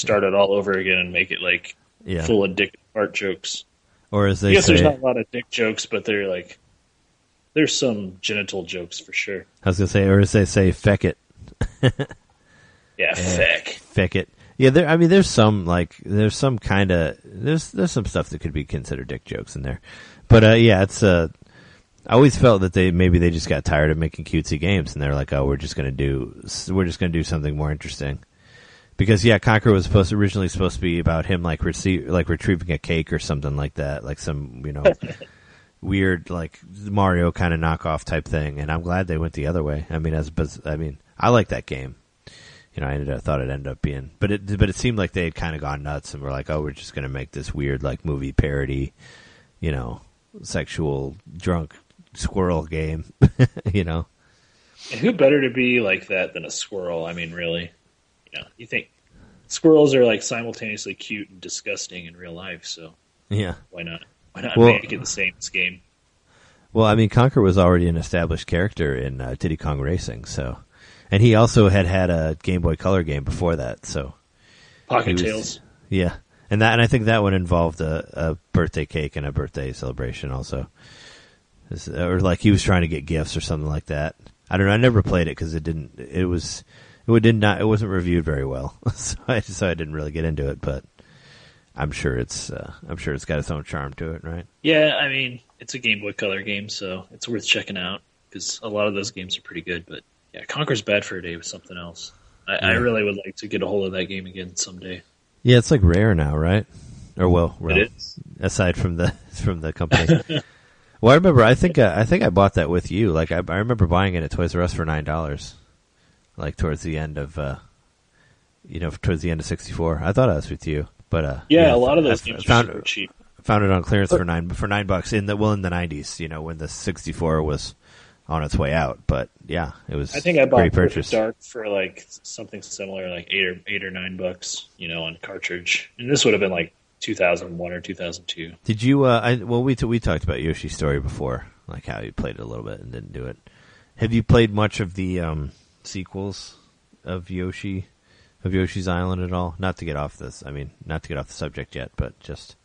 start it all over again and make it, like, full of dick fart jokes. Or as they say... there's not a lot of dick jokes, but they're, like... There's some genital jokes, for sure. I was going to say, or as they say, feck it. Yeah, feck. Feck it. Yeah, there's some stuff that could be considered dick jokes in there, but I always felt that they just got tired of making cutesy games, and they're like, oh, we're just gonna do something more interesting, because Conker was originally supposed to be about him like retrieving a cake or something like that, like some weird like Mario kind of knockoff type thing, and I'm glad they went the other way. I mean, I like that game. I thought it ended up being, but it seemed like they had kind of gone nuts and were like, oh, we're just going to make this weird like movie parody, sexual drunk squirrel game, And who better to be like that than a squirrel? I mean, really, you think squirrels are like simultaneously cute and disgusting in real life, so yeah, why not? Why not make it the same as game? Well, I mean, Conker was already an established character in Diddy Kong Racing, so... And he also had a Game Boy Color game before that, so... Pocket Tales. Yeah. And I think that one involved a birthday cake and a birthday celebration also. Or, like, he was trying to get gifts or something like that. I don't know. I never played it because it wasn't reviewed very well. So I didn't really get into it, but I'm sure it's got its own charm to it, right? Yeah, I mean, it's a Game Boy Color game, so it's worth checking out because a lot of those games are pretty good. But yeah, Conker's Bad Fur Day was something else. I really would like to get a hold of that game again someday. Yeah, it's like Rare now, right? Or well, it is. Aside from the company. Well, I remember. I think I bought that with you. Like I remember buying it at Toys R Us for $9. Like towards the end of, towards the end of '64. I thought I was with you, but a lot of those games are super cheap. Found it on clearance for $9 in the '90s. You know, when the '64 was on its way out. But yeah, it was. I think I bought Perfect Dark for like something similar, like eight or $9. You know, on cartridge, and this would have been like 2001 or 2002. Did you? We talked about Yoshi's Story before, like how you played it a little bit and didn't do it. Have you played much of the sequels of Yoshi's Island at all? Not to get off the subject yet, but just.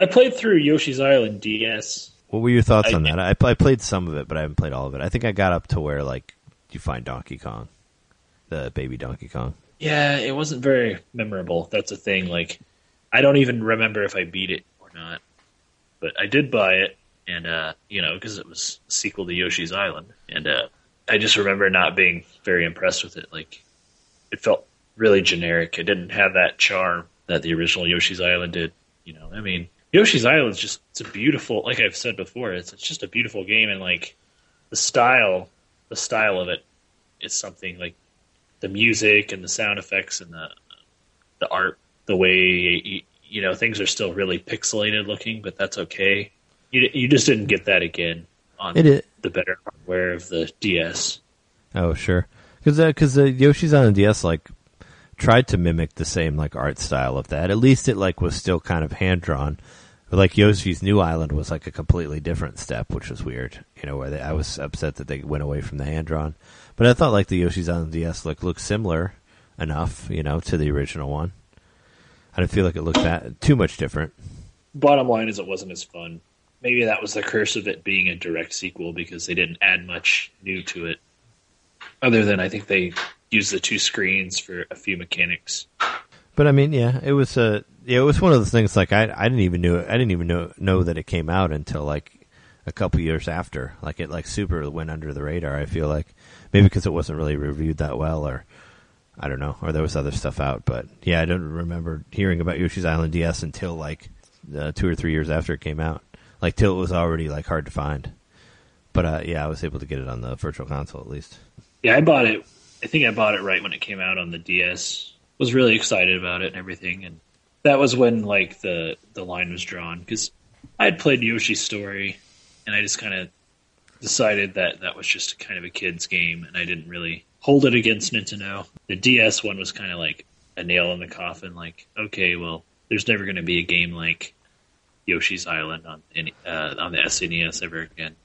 I played through Yoshi's Island DS. What were your thoughts on that? I played some of it, but I haven't played all of it. I think I got up to where like you find Donkey Kong, the baby Donkey Kong. Yeah, it wasn't very memorable. That's the thing. Like. I don't even remember if I beat it or not, but I did buy it, and because it was a sequel to Yoshi's Island, and I just remember not being very impressed with it. Like, it felt really generic. It didn't have that charm that the original Yoshi's Island did. You know, I mean, Yoshi's Island is just—it's a beautiful. Like I've said before, it's just a beautiful game, and like the style of it is something like the music and the sound effects and the art. The way, you know, things are still really pixelated looking, but that's okay. You just didn't get that again on the better hardware of the DS. Oh, sure. Because Yoshi's on the DS, like, tried to mimic the same, like, art style of that. At least it, like, was still kind of hand-drawn. Like, Yoshi's New Island was, like, a completely different step, which was weird. You know, where I was upset that they went away from the hand-drawn. But I thought, like, the Yoshi's on the DS looked similar enough, you know, to the original one. I didn't feel like it looked that too much different. Bottom line is it wasn't as fun. Maybe that was the curse of it being a direct sequel because they didn't add much new to it. Other than I think they used the two screens for a few mechanics. But I mean, yeah, it was one of those things like I didn't even know it. I didn't even know that it came out until like a couple years after. Like it like super went under the radar. I feel like maybe because it wasn't really reviewed that well or. I don't know, or there was other stuff out, but yeah, I don't remember hearing about Yoshi's Island DS until like 2 or 3 years after it came out, like till it was already like hard to find. But yeah, I was able to get it on the Virtual Console at least. Yeah, I bought it. I think I bought it right when it came out on the DS. Was really excited about it and everything, and that was when like the line was drawn because I had played Yoshi's Story, and I just kind of decided that was just kind of a kid's game, and I didn't really. Hold it against Nintendo. The DS one was kind of like a nail in the coffin. Like, okay, well, there's never going to be a game like Yoshi's Island on the SNES ever again.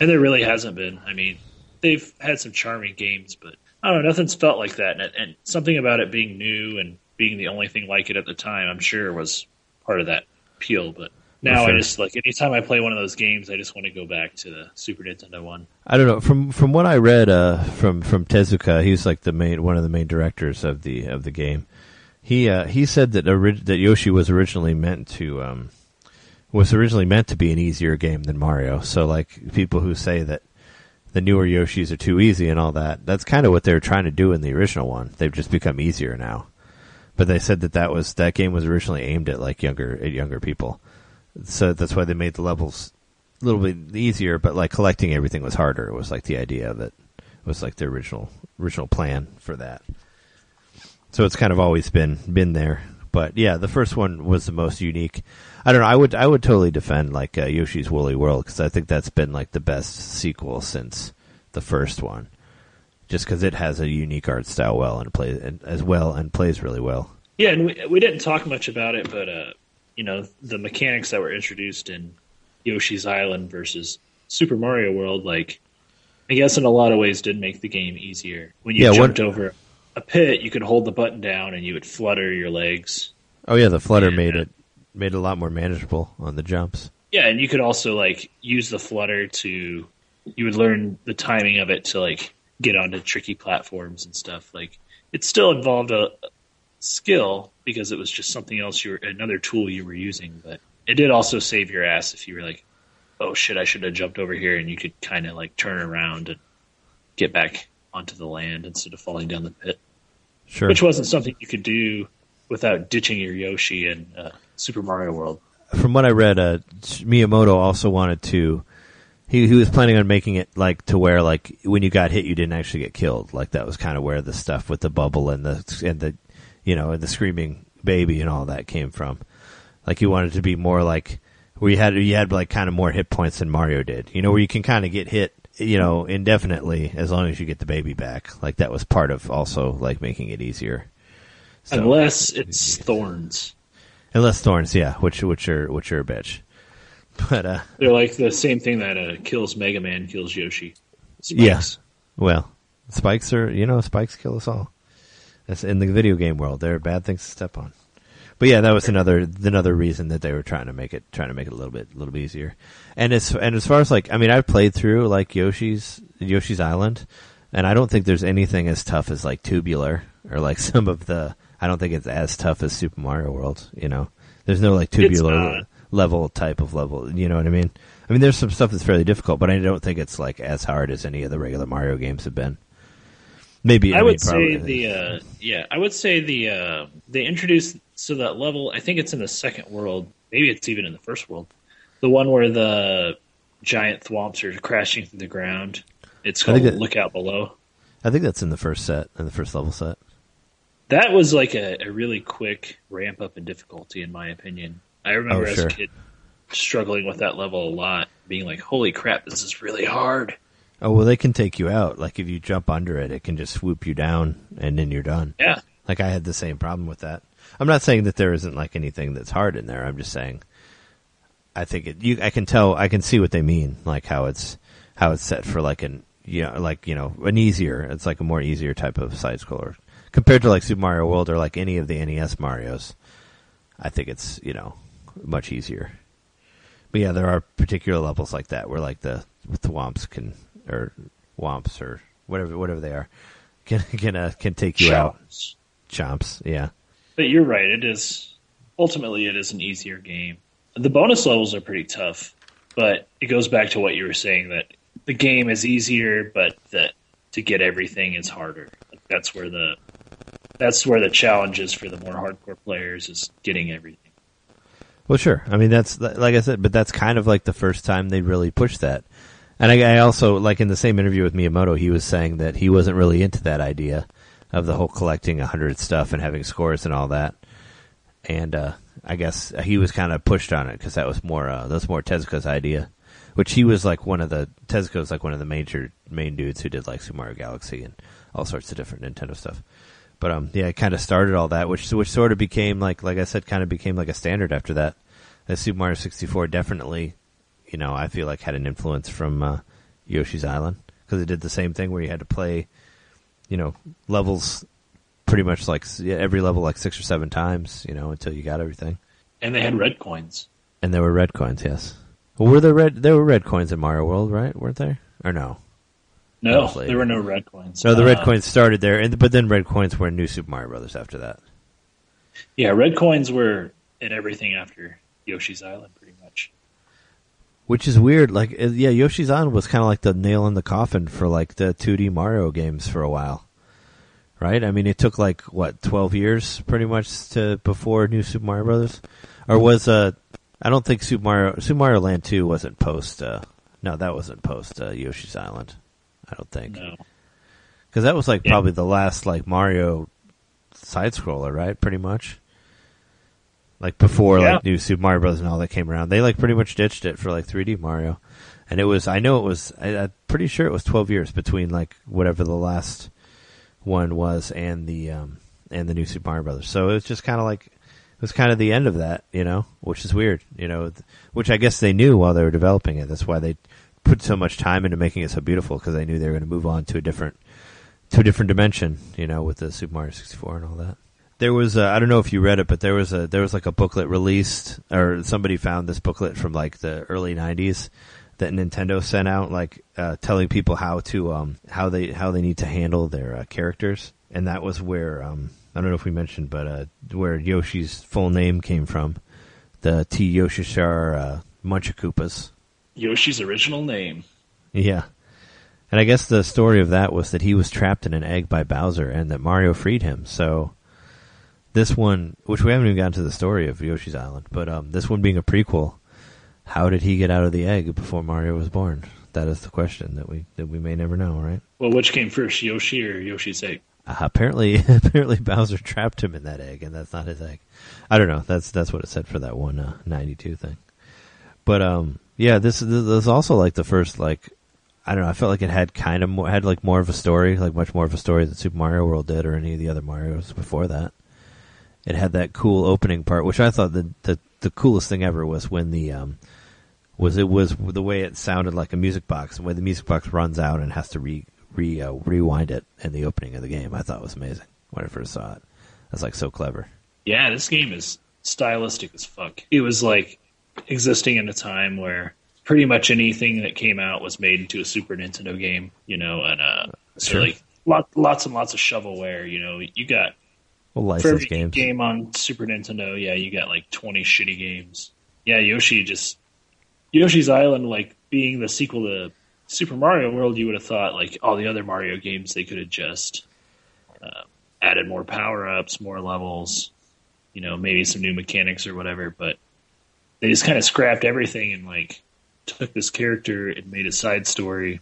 And there really hasn't been. I mean, they've had some charming games, but I don't know, nothing's felt like that. And something about it being new and being the only thing like it at the time, I'm sure was part of that appeal, but... Now sure. I just like anytime I play one of those games, I just want to go back to the Super Nintendo one. I don't know from what I read from Tezuka, he's like the one of the main directors of the game. He said that Yoshi was originally meant to be an easier game than Mario. So like people who say that the newer Yoshis are too easy and all that, that's kind of what they were trying to do in the original one. They've just become easier now. But they said that game was originally aimed at like younger people. So that's why they made the levels a little bit easier, but like collecting everything was harder. It was like the idea of it. It was like the original plan for that. So it's kind of always been there. But yeah, the first one was the most unique. I don't know. I would totally defend like Yoshi's Woolly World because I think that's been like the best sequel since the first one, just because it has a unique art style well and plays really well. Yeah, and we didn't talk much about it, but. you know, the mechanics that were introduced in Yoshi's Island versus Super Mario World, like, I guess in a lot of ways did make the game easier. When you jumped over a pit, you could hold the button down and you would flutter your legs. Oh yeah, the flutter made it a lot more manageable on the jumps. Yeah, and you could also, like, use the flutter to, you would learn the timing of it to, like, get onto tricky platforms and stuff. Like, it still involved a skill because it was just something else another tool you were using, but it did also save your ass if you were like, oh shit, I should have jumped over here, and you could kind of, like, turn around and get back onto the land instead of falling down the pit. Sure. Which wasn't something you could do without ditching your Yoshi in Super Mario World. From what I read, Miyamoto also wanted to... He was planning on making it, like, to where, like, when you got hit, you didn't actually get killed. Like, that was kind of where the stuff with the bubble and the you know, and the screaming baby and all that came from. Like, he wanted to be more like... where you had like kind of more hit points than Mario did, you know, where you can kind of get hit, you know, indefinitely as long as you get the baby back. Like, that was part of also, like, making it easier. So, unless it's thorns. Unless thorns, yeah, which are a bitch. But they're like the same thing that kills Mega Man, kills Yoshi. Spikes. Yeah. Well, spikes are, you know, spikes kill us all. That's in the video game world. They're bad things to step on. But yeah, that was another reason that they were trying to make it a little bit easier. And as far as, like, I mean, I've played through, like, Yoshi's Island, and I don't think there's anything as tough as, like, Tubular or, like, some of the. I don't think it's as tough as Super Mario World. You know, there's no, like, Tubular level type of level. You know what I mean? I mean, there's some stuff that's fairly difficult, but I don't think it's, like, as hard as any of the regular Mario games have been. Maybe I would say they introduced. So that level, I think it's in the second world. Maybe it's even in the first world. The one where the giant thwomps are crashing through the ground. It's called Lookout Below. I think that's in the first set, in the first level set. That was like a really quick ramp up in difficulty, in my opinion. I remember as a kid struggling with that level a lot, being like, holy crap, this is really hard. Oh, well, they can take you out. Like, if you jump under it, it can just swoop you down, and then you're done. Yeah. Like, I had the same problem with that. I'm not saying that there isn't, like, anything that's hard in there. I'm just saying, I think I can see what they mean, like how it's set for, like, an easier. It's like a more easier type of side scroller compared to, like, Super Mario World or, like, any of the NES Marios. I think it's, you know, much easier. But yeah, there are particular levels like that where, like, the womps or whatever they are can take you out. Chomps, yeah. But you're right. It is ultimately an easier game. The bonus levels are pretty tough, but it goes back to what you were saying, that the game is easier, but that to get everything is harder. Like, that's where the challenge is for the more hardcore players, is getting everything. Well, sure. I mean, that's, like I said, but that's kind of like the first time they really pushed that. And I also, like, in the same interview with Miyamoto, he was saying that he wasn't really into that idea of the whole collecting 100 stuff and having scores and all that. And I guess he was kind of pushed on it because that was more Tezuka's idea, which he was like Tezuka's like one of the main dudes who did, like, Super Mario Galaxy and all sorts of different Nintendo stuff. But yeah, it kind of started all that, which sort of became, like I said, kind of became like a standard after that. And Super Mario 64 definitely, you know, I feel like had an influence from Yoshi's Island, because it did the same thing where you had to play, you know, levels pretty much, like, every level, like, 6 or 7 times, you know, until you got everything. And they had red coins. And there were red coins, yes. Well, there were red coins in Mario World, right? Weren't there? Or no? No, there were no red coins. No, the red coins started there, but then red coins were in New Super Mario Brothers after that. Yeah, red coins were in everything after Yoshi's Island, pretty much. Which is weird. Like, yeah, Yoshi's Island was kind of like the nail in the coffin for, like, the 2D Mario games for a while, right? I mean, it took, like, what, 12 years pretty much to before New Super Mario Brothers, or was I don't think Super Mario Land 2 wasn't post. No, that wasn't post Yoshi's Island. I don't think. No. Because that was, like, probably the last, like, Mario side scroller, right? Pretty much. Like, before, like, New Super Mario Bros. And all that came around, they, like, pretty much ditched it for, like, 3D Mario. And it was, I'm pretty sure it was 12 years between, like, whatever the last one was and the New Super Mario Bros. So it was just kind of like, was kind of the end of that, you know, which is weird, you know, which I guess they knew while they were developing it. That's why they put so much time into making it so beautiful, because they knew they were going to move on to a different dimension, you know, with the Super Mario 64 and all that. There was I don't know if you read it, but there was like a booklet released, or somebody found this booklet from like the early 90s that Nintendo sent out, like telling people how they need to handle their characters, and that was where I don't know if we mentioned, but where Yoshi's full name came from, the T Yoshishar Munchakoopas. Yoshi's original name. Yeah. And I guess the story of that was that he was trapped in an egg by Bowser and that Mario freed him. So this one, which we haven't even gotten to the story of Yoshi's Island, but this one being a prequel, how did he get out of the egg before Mario was born? That is the question that we may never know, right? Well, which came first, Yoshi or Yoshi's egg? Apparently Bowser trapped him in that egg, and that's not his egg. I don't know. That's what it said for that one 92 thing. But yeah, this is also like the first, like, I don't know, I felt like it had kind of more of a story, like much more of a story than Super Mario World did or any of the other Marios before that. It had that cool opening part, which I thought the coolest thing ever was when the was the way it sounded like a music box, and when the music box runs out and has to rewind it in the opening of the game. I thought was amazing when I first saw it. That's like so clever. Yeah, this game is stylistic as fuck. It was like existing in a time where pretty much anything that came out was made into a Super Nintendo game, you know, and so sure. Like lots and lots of shovelware, you know. You got licensed games. Game on Super Nintendo, yeah, you got like 20 shitty games. Yeah, Yoshi's Island, like being the sequel to Super Mario World, you would have thought like all the other Mario games they could have just added more power-ups, more levels, you know, maybe some new mechanics or whatever, but they just kind of scrapped everything and like took this character and made a side story,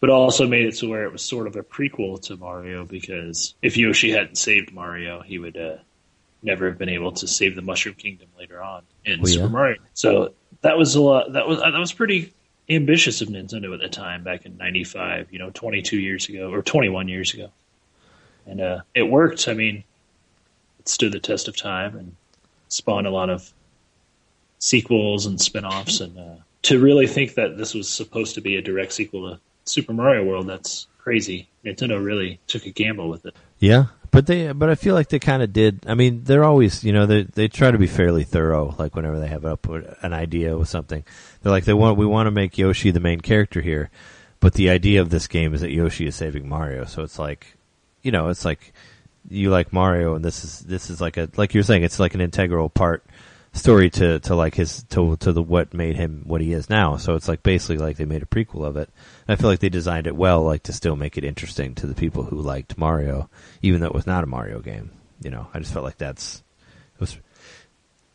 but also made it to where it was sort of a prequel to Mario, because if Yoshi hadn't saved Mario, he would never have been able to save the Mushroom Kingdom later on in Super Mario. So that was a lot. That was pretty ambitious of Nintendo at the time, back in '95. You know, 22 years ago or 21 years ago, and it worked. I mean, it stood the test of time and spawned a lot of sequels and spinoffs. And to really think that this was supposed to be a direct sequel to Super Mario World, that's crazy. Nintendo really took a gamble with it. Yeah, but I feel like they kind of did. I mean, they're always, you know, they try to be fairly thorough. Like whenever they have an idea with something, they're like, we want to make Yoshi the main character here, but the idea of this game is that Yoshi is saving Mario. So it's like, you know, it's like you like Mario, and this is like a, like you're saying, it's like an integral part story to like his to the what made him what he is now. So it's like basically like they made a prequel of it. And I feel like they designed it well, like to still make it interesting to the people who liked Mario, even though it was not a Mario game. You know, I just felt like it's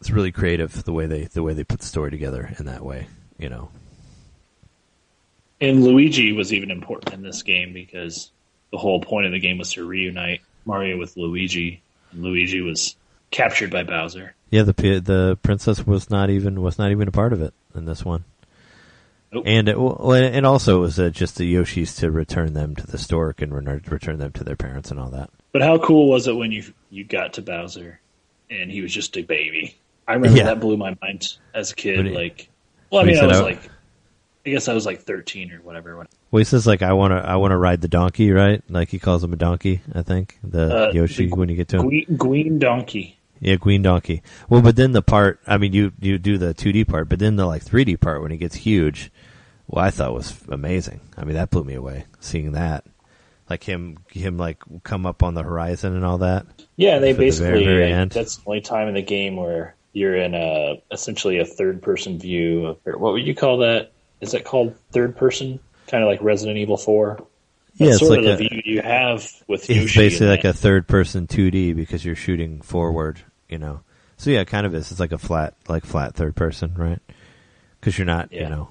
really creative the way they put the story together in that way. You know, and Luigi was even important in this game because the whole point of the game was to reunite Mario with Luigi. And Luigi was captured by Bowser. Yeah, the princess was not even a part of it in this one. Nope. And it also it was just the Yoshis to return them to the stork and return them to their parents and all that. But how cool was it when you got to Bowser and he was just a baby? I remember that blew my mind as a kid. I guess I was like 13 or whatever. Well, he says like I want to ride the donkey, right? Like he calls him a donkey, I think. The Yoshi when you get to him, Gween Donkey. Yeah, Queen Donkey. Well, but then the part, I mean, you do the 2D part, but then the like 3D part when he gets huge, well, I thought was amazing. I mean, that blew me away, seeing that. Like him like come up on the horizon and all that. Yeah, they basically, that's the only time in the game where you're in essentially a third-person view. What would you call that? Is that called third-person? Kind of like Resident Evil 4? That's yeah, it's sort like of the view you have with Yoshi. It's basically like a third-person 2D because you're shooting forward. You know, so yeah, it kind of is. It's like a flat third person, right? Because you're not, you know,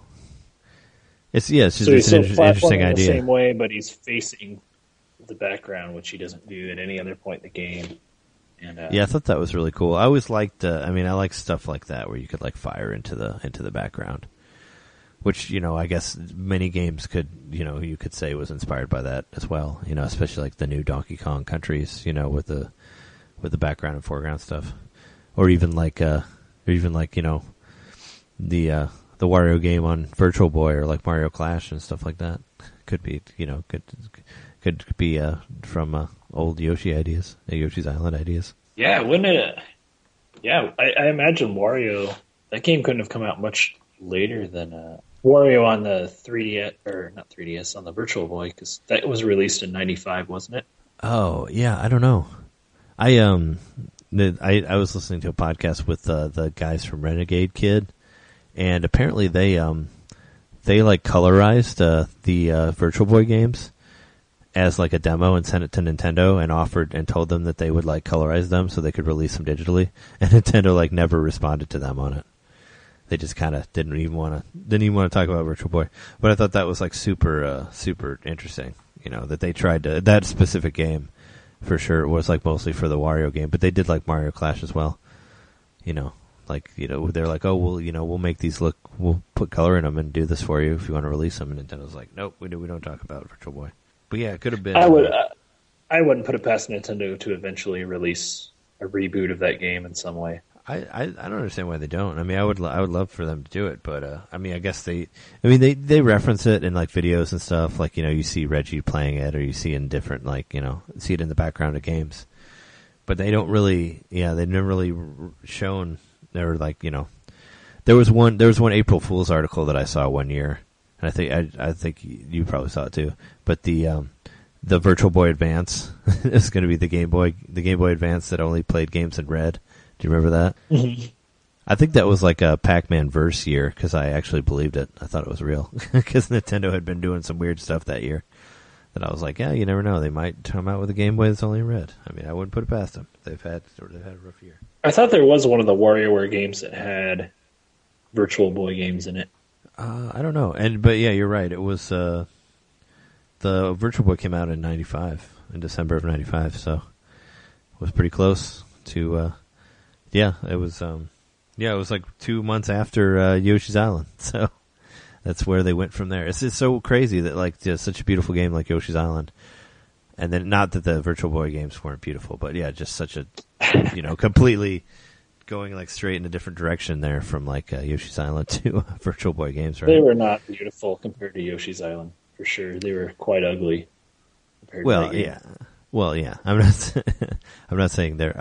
it's just so it's an interesting idea. The same way, but he's facing the background, which he doesn't do at any other point in the game. And yeah, I thought that was really cool. I always liked. I mean, I like stuff like that where you could like fire into the background, which you know, I guess many games could, you know, you could say was inspired by that as well. You know, especially like the new Donkey Kong countries, you know, with the background and foreground stuff. or even like you know, the Wario game on Virtual Boy, or like Mario Clash and stuff like that. Could be, you know, could be from old Yoshi's Island ideas. Yeah, wouldn't it? Yeah, I imagine Wario, that game couldn't have come out much later than Wario on the 3DS, or not 3DS, on the Virtual Boy, because that was released in 95, wasn't it? Oh, yeah, I don't know. I was listening to a podcast with the guys from Renegade Kid, and apparently they like colorized the Virtual Boy games as like a demo and sent it to Nintendo and offered and told them that they would like colorize them so they could release them digitally, and Nintendo like never responded to them on it. They just kind of didn't even want to talk about Virtual Boy. But I thought that was like super interesting, you know, that they tried to, that specific game for sure was like mostly for the Wario game, but they did like Mario Clash as well, you know. Like, you know, they're like, oh, well, you know, we'll make these look, we'll put color in them and do this for you if you want to release them. And Nintendo's like, nope, we don't talk about Virtual Boy. But yeah, it could have been. I wouldn't put it past Nintendo to eventually release a reboot of that game in some way. I don't understand why they don't. I mean, I would love for them to do it, but I mean, I guess they reference it in like videos and stuff. Like, you know, you see Reggie playing it, or you see in different, like, you know, see it in the background of games. But they don't really, yeah, they've never really shown. They were like, you know, there was one April Fool's article that I saw one year, and I think you probably saw it too. But the Virtual Boy Advance is going to be the Game Boy Advance that only played games in red. Do you remember that? Mm-hmm. I think that was like a Pac-Man verse year, because I actually believed it. I thought it was real, because Nintendo had been doing some weird stuff that year. That I was like, yeah, you never know. They might come out with a Game Boy that's only in red. I mean, I wouldn't put it past them. They've had a rough year. I thought there was one of the WarioWare games that had Virtual Boy games in it. I don't know, but yeah, you're right. It was the Virtual Boy came out in '95, in December of '95, so it was pretty close to. Yeah, it was. Yeah, it was like 2 months after Yoshi's Island, so. That's where they went from there. It's just so crazy that, like, just such a beautiful game like Yoshi's Island, and then not that the Virtual Boy games weren't beautiful, but yeah, just such a, you know, completely going like straight in a different direction there from like Yoshi's Island to Virtual Boy games. Right? They were not beautiful compared to Yoshi's Island for sure. They were quite ugly. Well, yeah. I'm just saying they're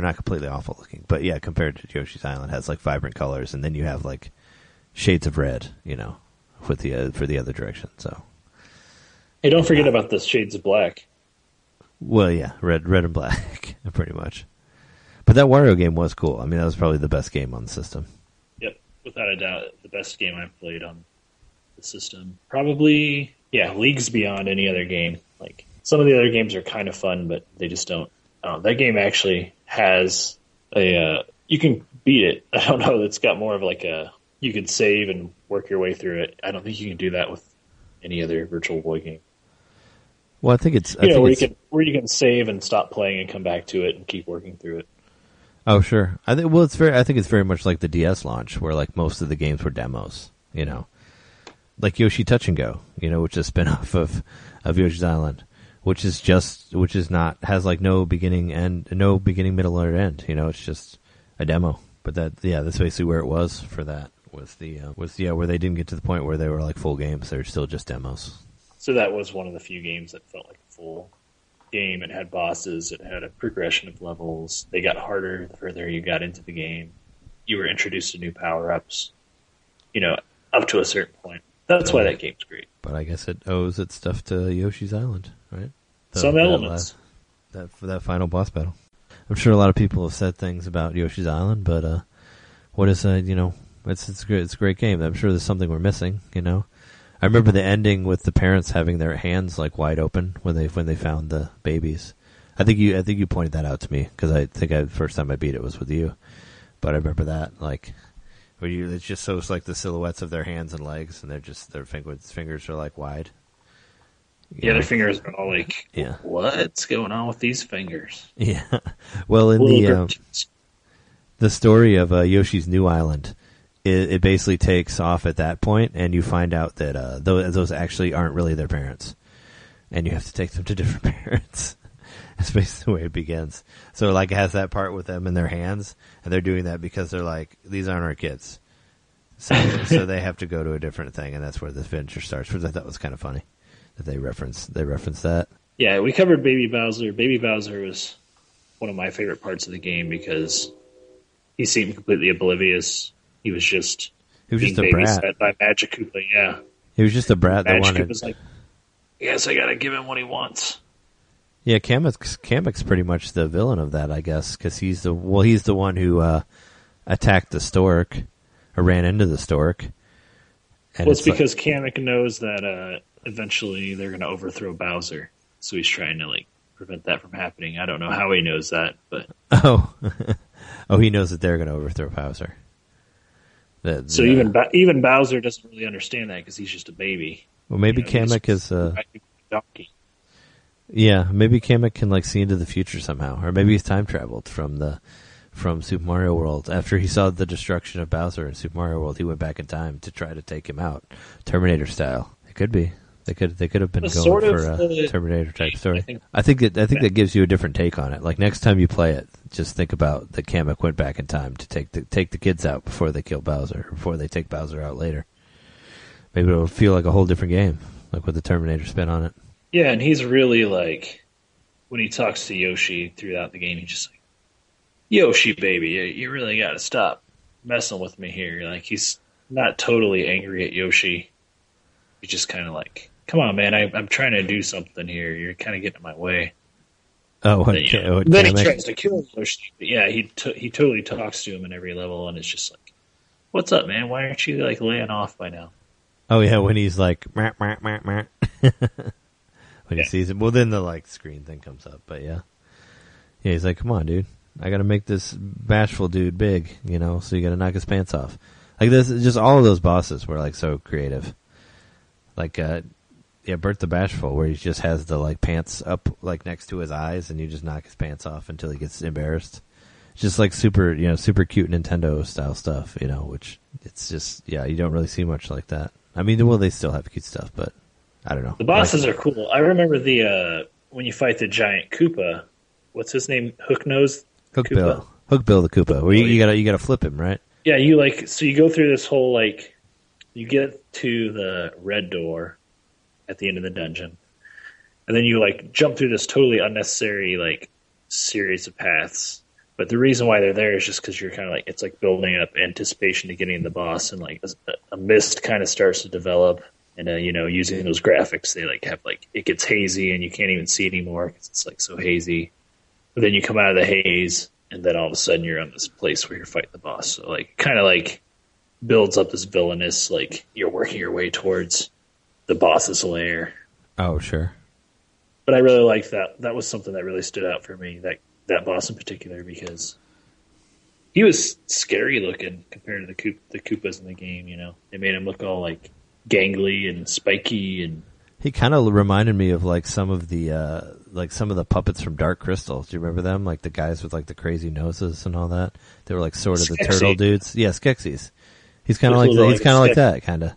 not completely awful looking, but yeah, compared to Yoshi's Island, has like vibrant colors, and then you have like. Shades of red, you know, with the for the other direction. So, hey, don't forget about the shades of black. Well, yeah, red and black, pretty much. But that Wario game was cool. I mean, that was probably the best game on the system. Yep, without a doubt, the best game I've played on the system. Probably, yeah, leagues beyond any other game. Like, some of the other games are kind of fun, but they just don't. Oh, that game actually has a. You can beat it. I don't know. It's got more of like a. You could save and work your way through it. I don't think you can do that with any other Virtual Boy game. Well, I think it's... where you can save and stop playing and come back to it and keep working through it. Oh, sure. I think it's very much like the DS launch, where like most of the games were demos, you know. Like Yoshi Touch and Go, you know, which is a spinoff of Yoshi's Island, which has like no beginning, middle, or end. You know, it's just a demo. But that's basically where it was for that. Was where they didn't get to the point where they were like full games. They were still just demos. So that was one of the few games that felt like a full game. It had bosses. It had a progression of levels. They got harder the further you got into the game. You were introduced to new power-ups, you know, up to a certain point. That's why that game's great. But I guess it owes its stuff to Yoshi's Island, right? Some elements. That final boss battle. I'm sure a lot of people have said things about Yoshi's Island, but what is you know... It's a great game. I'm sure there's something we're missing, you know. I remember the ending with the parents having their hands like wide open when they found the babies. I think you pointed that out to me, because I think the first time I beat it was with you. But I remember that, like, where it's just so, it's like the silhouettes of their hands and legs, and they're just their fingers are like wide. Yeah, their fingers are all like, yeah. What's going on with these fingers? Yeah. Well, in the story of Yoshi's New Island. It basically takes off at that point, and you find out that those actually aren't really their parents, and you have to take them to different parents. That's basically the way it begins. So, like, it has that part with them in their hands, and they're doing that because they're like, these aren't our kids. So, so they have to go to a different thing, and that's where the adventure starts, which I thought was kind of funny that they referenced that. Yeah, we covered Baby Bowser. Baby Bowser was one of my favorite parts of the game because he seemed completely oblivious. He was just a brat by Magic Koopa. Yeah, he was just a brat. Magic Koopa's like, yes, I gotta give him what he wants. Yeah, Kamek's pretty much the villain of that, I guess, because he's the one who attacked the stork or ran into the stork. And well, it's because like, Kamek knows that eventually they're gonna overthrow Bowser, so he's trying to like prevent that from happening. I don't know how he knows that, but oh, he knows that they're gonna overthrow Bowser. So even Bowser doesn't really understand that because he's just a baby. Well, maybe Kamek is a donkey. Yeah, maybe Kamek can like see into the future somehow, or maybe he's time traveled from Super Mario World. After he saw the destruction of Bowser in Super Mario World, he went back in time to try to take him out, Terminator style. It could be. They could have been going for a Terminator type story. I think that gives you a different take on it. Like next time you play it, just think about that Kamek went back in time to take the kids out before they kill Bowser, before they take Bowser out later. Maybe it'll feel like a whole different game, like with the Terminator spin on it. Yeah, and he's really like when he talks to Yoshi throughout the game, he's just like, "Yoshi, baby, you really got to stop messing with me here." Like he's not totally angry at Yoshi. He's just kind of like, come on, man! I'm trying to do something here. You're kind of getting in my way. Oh, okay. Then he tries to kill Yoshi. But yeah, he totally talks to him in every level, and it's just like, "What's up, man? Why aren't you like laying off by now?" Oh yeah, when he's like, "Meh, meh, meh, meh." When he sees it, well, then the like screen thing comes up. But yeah, he's like, "Come on, dude! I got to make this bashful dude big, you know? So you got to knock his pants off." Like this, just all of those bosses were like so creative. Like Bert the Bashful, where he just has the like pants up like next to his eyes, and you just knock his pants off until he gets embarrassed. It's just like super cute Nintendo style stuff, you know. Which it's just you don't really see much like that. I mean, well, they still have cute stuff, but I don't know. The bosses are cool. I remember the when you fight the giant Koopa. What's his name? Hookbill the Koopa. Where you gotta flip him, right? Yeah, you like so you go through this whole like. You get to the red door at the end of the dungeon, and then you like jump through this totally unnecessary like series of paths. But the reason why they're there is just because you're kind of like it's like building up anticipation to getting the boss, and like a mist kind of starts to develop. And you know, using those graphics, they like have like it gets hazy and you can't even see anymore because it's like so hazy. But then you come out of the haze, and then all of a sudden you're on this place where you're fighting the boss. So like kind of like. Builds up this villainous, like, you're working your way towards the boss's lair. Oh, sure. But I really liked that. That was something that really stood out for me, that boss in particular, because he was scary looking compared to the Koopas in the game, you know? They made him look all, like, gangly and spiky and... He kind of reminded me of, like, some of the puppets from Dark Crystal. Do you remember them? Like, the guys with, like, the crazy noses and all that? They were, like, sort of the turtle dudes. Yeah, Skeksis. He's kind of like that, kind of.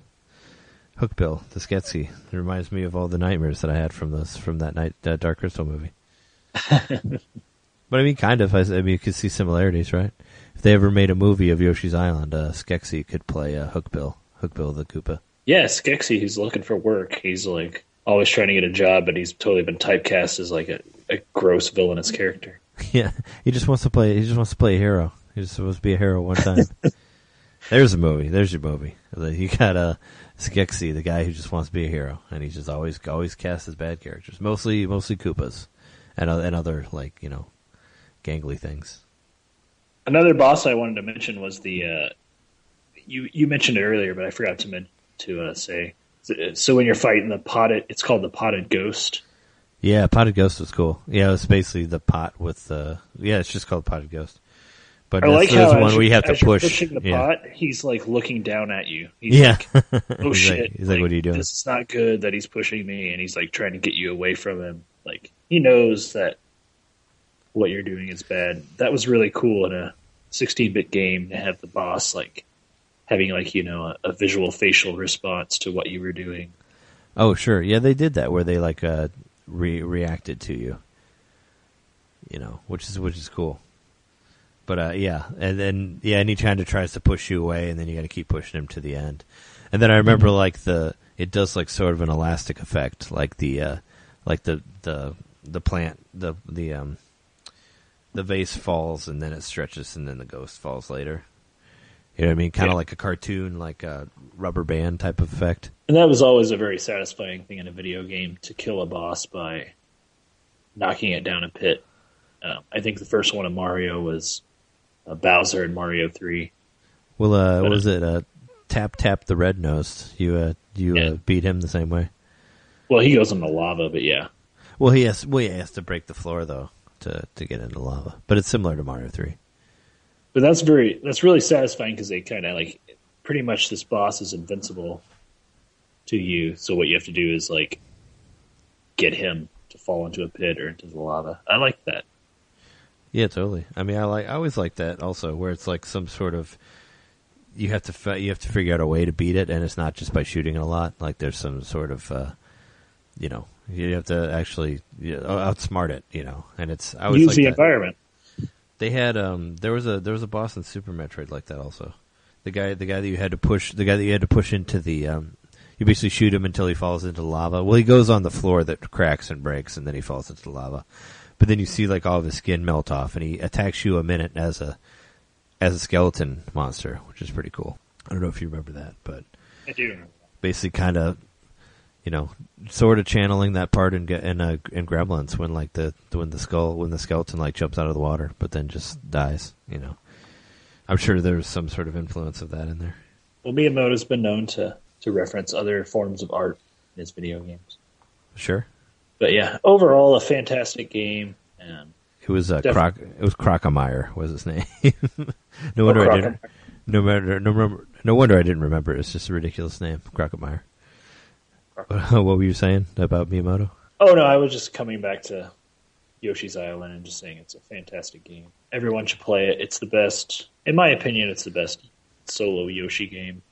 Hookbill, the Skeksis. It reminds me of all the nightmares that I had from that night Dark Crystal movie. But I mean, kind of. I mean, you could see similarities, right? If they ever made a movie of Yoshi's Island, Skeksis could play Hookbill the Koopa. Yeah, Skeksis, who's looking for work. He's like always trying to get a job, but he's totally been typecast as like a gross villainous character. Yeah, he just wants to play a hero. He was supposed to be a hero one time. There's a movie. There's your movie. You got Skeksis, the guy who just wants to be a hero, and he just always casts as bad characters, mostly Koopas, and other like you know, gangly things. Another boss I wanted to mention was the you mentioned it earlier, but I forgot to say. So when you're fighting the potted, it's called the potted ghost. Yeah, potted ghost was cool. Yeah, it's basically the pot with the it's just called potted ghost. But I like how one you have to push. Pushing the pot, he's like looking down at you. He's like, oh shit! He's like, what are you doing? This is not good that he's pushing me, and he's like trying to get you away from him. Like he knows that what you're doing is bad. That was really cool in a 16-bit game to have the boss like having like you know a visual facial response to what you were doing. Oh sure, yeah, they did that where they like reacted to you. you know, which is cool. But yeah, and then yeah, any Nintendo tries to push you away, and then you got to keep pushing him to the end. And then I remember like it does like sort of an elastic effect, like the plant the vase falls and then it stretches and then the ghost falls later. You know what I mean? Kind of like a cartoon, like a rubber band type of effect. And that was always a very satisfying thing in a video game, to kill a boss by knocking it down a pit. I think the first one of Mario was Bowser in Mario 3. Well, what was it? Tap the Red-Nosed. You beat him the same way? Well, he goes into lava, but yeah. Well, he has to break the floor, though, to get into lava. But it's similar to Mario 3. But that's really satisfying, because they kind of like pretty much this boss is invincible to you. So what you have to do is like get him to fall into a pit or into the lava. I like that. Yeah, totally. I mean, I always like that also, where it's like some sort of you have to figure out a way to beat it, and it's not just by shooting a lot. Like there's some sort of you know, you have to actually outsmart it. You know, and it's I always use like the that. Environment. They had there was a boss in Super Metroid like that also. The guy that you had to push into the you basically shoot him until he falls into lava. Well, he goes on the floor that cracks and breaks, and then he falls into the lava. But then you see like all of his skin melt off, and he attacks you a minute as a skeleton monster, which is pretty cool. I don't know if you remember that, but I do remember that. Basically kind of, you know, sort of channeling that part in Gremlins when like the skeleton like jumps out of the water, but then just dies. You know, I'm sure there's some sort of influence of that in there. Well, Miyamoto's been known to reference other forms of art in his video games. Sure, but yeah, overall a fantastic game. It was Crocomire was his name. No wonder I didn't remember. It's just a ridiculous name, Crocomire. What were you saying about Miyamoto? Oh, no, I was just coming back to Yoshi's Island and just saying it's a fantastic game. Everyone should play it. It's the best, in my opinion, it's the best solo Yoshi game.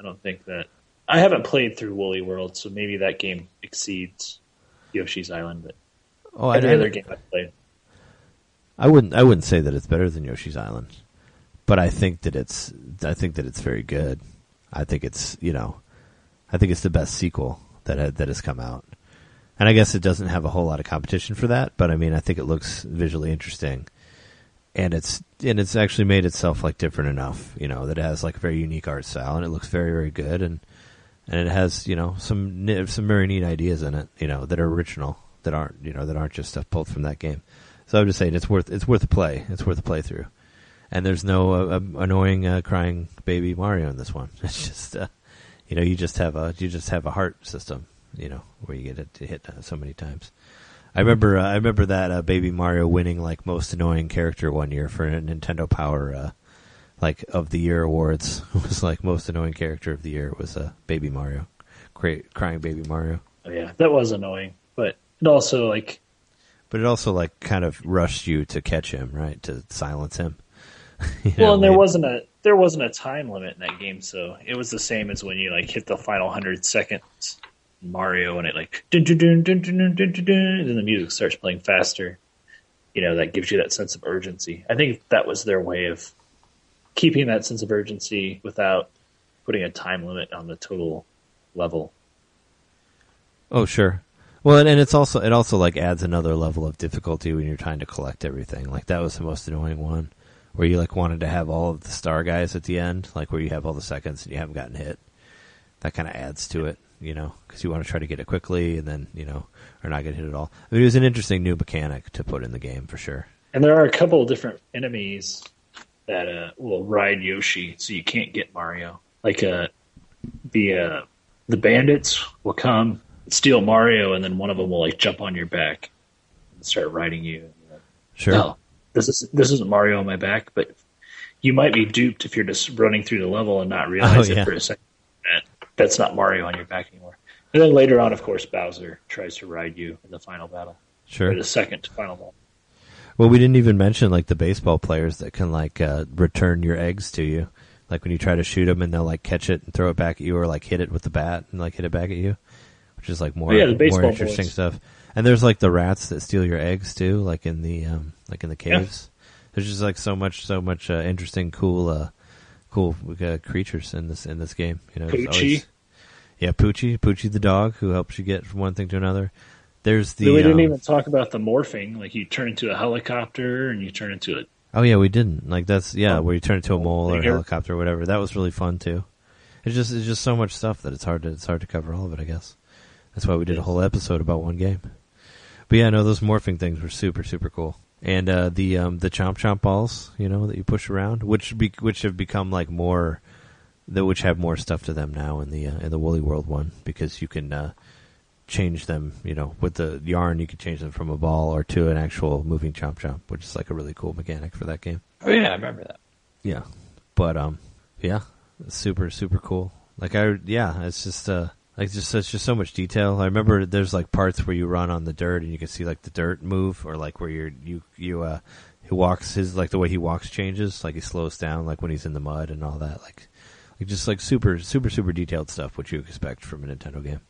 I don't think that... I haven't played through Woolly World, so maybe that game exceeds Yoshi's Island, but every other game I've played. I wouldn't say that it's better than Yoshi's Island, but I think that it's very good. I think it's, you know... I think it's the best sequel that has come out. And I guess it doesn't have a whole lot of competition for that, but I mean, I think it looks visually interesting. And it's actually made itself like different enough, you know, that it has like a very unique art style, and it looks very, very good, and it has, you know, some very neat ideas in it, you know, that are original, that aren't just stuff pulled from that game. So I'm just saying it's worth a play. It's worth a playthrough. And there's no annoying crying baby Mario in this one. It's just you know, you just have a heart system, you know, where you get it to hit so many times. I remember that Baby Mario winning like most annoying character one year for a Nintendo Power, like of the year awards. It was like most annoying character of the year was Baby Mario, crying Baby Mario. Oh yeah, that was annoying, but it also kind of rushed you to catch him, right? To silence him. You know, well, and there wasn't a time limit in that game, so it was the same as when you like hit the final 100 seconds in Mario, and it like dun, dun, dun, dun, dun, dun, dun, dun, and then the music starts playing faster. You know, that gives you that sense of urgency. I think that was their way of keeping that sense of urgency without putting a time limit on the total level. Oh sure. Well, and it also like adds another level of difficulty when you're trying to collect everything. Like that was the most annoying one, where you like wanted to have all of the star guys at the end, like where you have all the seconds and you haven't gotten hit. That kind of adds to it, you know, because you want to try to get it quickly and then, you know, or not get hit at all. I mean, it was an interesting new mechanic to put in the game for sure. And there are a couple of different enemies that will ride Yoshi, so you can't get Mario. Like the bandits will come, steal Mario, and then one of them will like jump on your back and start riding you. Sure. No. This isn't Mario on my back, but you might be duped if you're just running through the level and not realize it for a second. That's not Mario on your back anymore. And then later on, of course, Bowser tries to ride you in the final battle. Sure. Or the second to final battle. Well, we didn't even mention like the baseball players that can like return your eggs to you. Like when you try to shoot them and they'll like catch it and throw it back at you, or like hit it with the bat and like hit it back at you, which is like more interesting stuff. And there's like the rats that steal your eggs too, like in the caves. Yeah. There's just like so much interesting, cool creatures in this game. You know, Poochie. Poochie the dog who helps you get from one thing to another. There's the. We didn't even talk about the morphing. Like you turn into a helicopter and you turn into a. Oh yeah, we didn't. Like that's where you turn into a mole or a helicopter or whatever. That was really fun too. It's just so much stuff that it's hard to cover all of it. I guess that's why we did a whole episode about one game. But yeah, no, those morphing things were super super cool. And the chomp balls, you know, that you push around, which have become like more, which have more stuff to them now in the Woolly World one, because you can change them, you know, with the yarn you can change them from a ball or to an actual moving chomp, which is like a really cool mechanic for that game. Oh yeah, I remember that. Yeah, but super super cool. Like it's just it's just so much detail. I remember there's like parts where you run on the dirt and you can see like the dirt move, or like where you he walks, his like the way he walks changes, like he slows down, like when he's in the mud and all that. Like just like super super super detailed stuff, which you expect from a Nintendo game.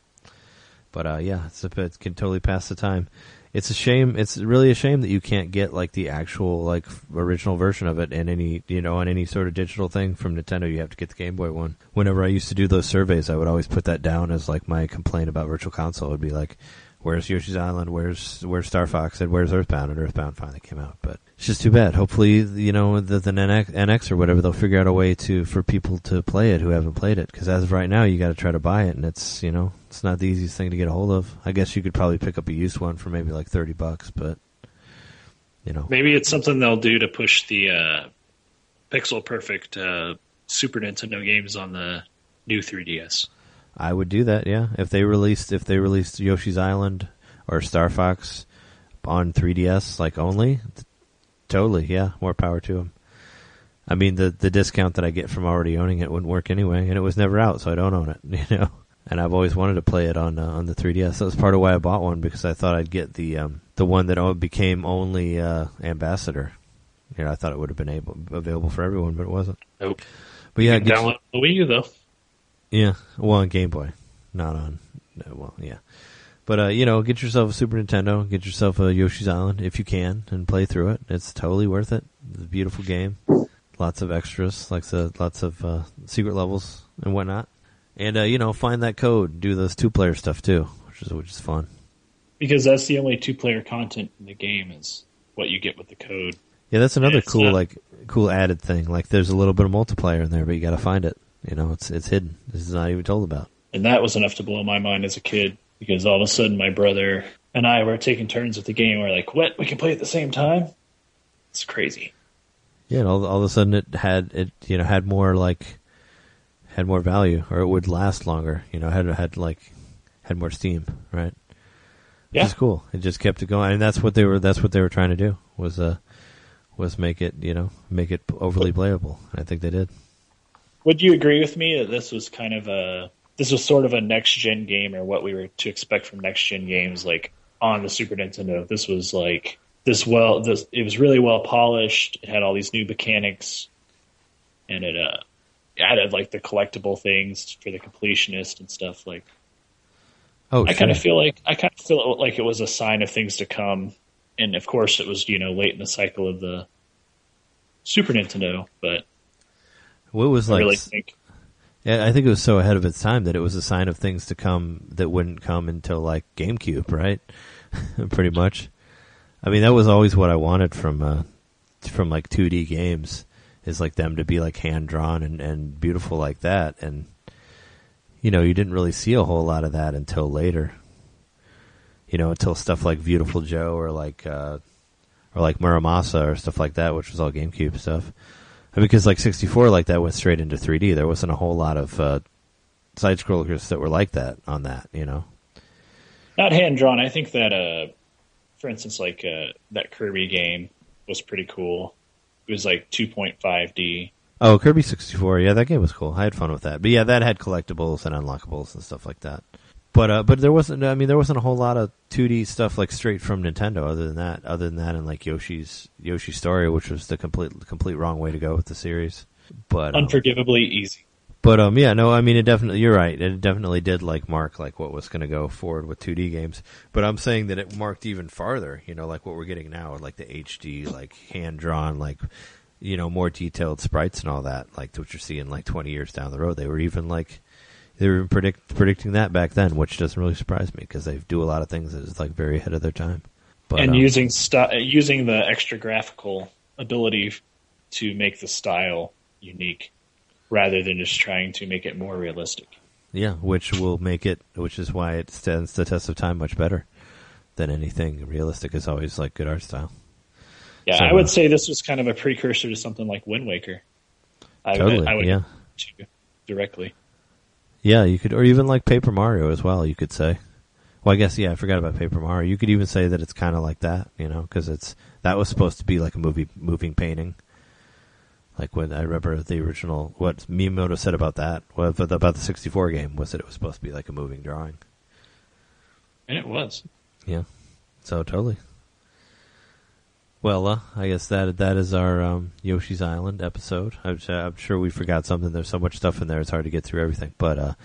But it can totally pass the time. It's a shame. It's really a shame that you can't get like the actual like original version of it in any, you know, on any sort of digital thing from Nintendo. You have to get the Game Boy one. Whenever I used to do those surveys, I would always put that down as like my complaint about Virtual Console. It would be like, where's Yoshi's Island? Where's Star Fox? And where's Earthbound? And Earthbound finally came out, but it's just too bad. Hopefully, you know, the NX or whatever, they'll figure out a way for people to play it who haven't played it. Because as of right now, you got to try to buy it, and it's, you know. It's not the easiest thing to get a hold of. I guess you could probably pick up a used one for maybe like $30, but you know, maybe it's something they'll do to push the pixel perfect Super Nintendo games on the new 3DS. I would do that, yeah. If they released Yoshi's Island or Star Fox on 3DS, like only, totally, yeah, more power to them. I mean, the discount that I get from already owning it wouldn't work anyway, and it was never out, so I don't own it, you know. And I've always wanted to play it on the 3DS. That was part of why I bought one, because I thought I'd get the one that became only Ambassador. You know, I thought it would have been available for everyone, but it wasn't. Nope. But yeah, you can download the Wii U though. Yeah, well, on Game Boy, not on. Well, yeah, but you know, get yourself a Super Nintendo, get yourself a Yoshi's Island if you can, and play through it. It's totally worth it. It's a beautiful game. Lots of extras, like lots of secret levels and whatnot. And, you know, find that code. Do those two-player stuff, too, which is fun. Because that's the only two-player content in the game is what you get with the code. Yeah, that's another cool added thing. Like, there's a little bit of multiplayer in there, but you got to find it. You know, it's hidden. This is not even told about. And that was enough to blow my mind as a kid, because all of a sudden my brother and I were taking turns with the game. We're like, what? We can play at the same time? It's crazy. Yeah, and all of a sudden it had more, like... had more value, or it would last longer, you know, had more steam, right? Yeah. Which is cool. It just kept it going. And that's what they were trying to do was make it, you know, make it overly playable. And I think they did. Would you agree with me that this was sort of a next gen game, or what we were to expect from next gen games, like on the Super Nintendo? This was like it was really well polished. It had all these new mechanics, and it, added like the collectible things for the completionist and stuff. Like, oh, I kind of feel like it was a sign of things to come, and of course it was, you know, late in the cycle of the Super Nintendo, but what was like? I think it was so ahead of its time that it was a sign of things to come that wouldn't come until like GameCube, right? Pretty much. I mean, that was always what I wanted from like 2D games. Is like them to be like hand drawn and beautiful like that, and you know, you didn't really see a whole lot of that until later. You know, until stuff like Beautiful Joe or like Muramasa or stuff like that, which was all GameCube stuff. I mean, because like 64 like that went straight into 3D. There wasn't a whole lot of side scrollers that were like that on that. You know, not hand drawn. I think that for instance, like that Kirby game was pretty cool. It was like 2.5D. Oh, Kirby 64. Yeah, that game was cool. I had fun with that. But yeah, that had collectibles and unlockables and stuff like that. But there wasn't a whole lot of 2D stuff like straight from Nintendo other than that and like Yoshi's Story, which was the complete wrong way to go with the series. But unforgivably easy. But yeah, no, I mean, it definitely, you're right. It definitely did mark what was going to go forward with 2D games. But I'm saying that it marked even farther, you know, like what we're getting now, like the HD, like hand drawn, like, you know, more detailed sprites and all that, like what you're seeing like 20 years down the road. They were even predicting that back then, which doesn't really surprise me because they do a lot of things that is like very ahead of their time. But, and using the extra graphical ability to make the style unique, rather than just trying to make it more realistic. Yeah, which is why it stands the test of time much better than anything. Realistic is always like good art style. Yeah, so, I would say this was kind of a precursor to something like Wind Waker. I would directly. Yeah, you could, or even like Paper Mario as well, you could say. Well, I guess, yeah, I forgot about Paper Mario. You could even say that it's kind of like that, you know, because that was supposed to be like a moving painting. Like when I remember the original, what Miyamoto said about that, about the 64 game, was that it was supposed to be like a moving drawing. And it was. Yeah. So totally. Well, I guess that is our Yoshi's Island episode. I'm sure we forgot something. There's so much stuff in there; it's hard to get through everything. But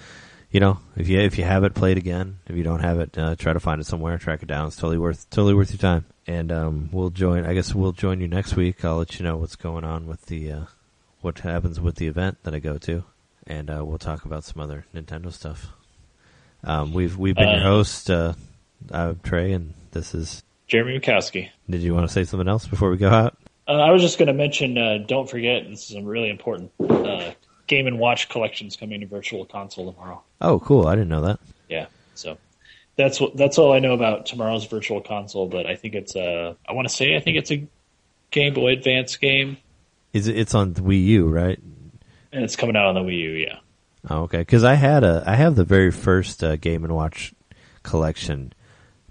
you know, if you have it, play it again. If you don't have it, try to find it somewhere, track it down. It's totally worth your time. And we'll join you next week. I'll let you know what's going on with the what happens with the event that I go to, and we'll talk about some other Nintendo stuff. We've been your host, I'm Trey, and this is Jeremy Mikowski. Did you want to say something else before we go out? I was just going to mention, don't forget, this is a really important Game and Watch collections coming to Virtual Console tomorrow. Oh, cool. I didn't know that. Yeah. So that's all I know about tomorrow's Virtual Console, but I think it's a Game Boy Advance game. It's on the Wii U, right? And it's coming out on the Wii U, yeah. Oh, okay. Because I have the very first Game and Watch collection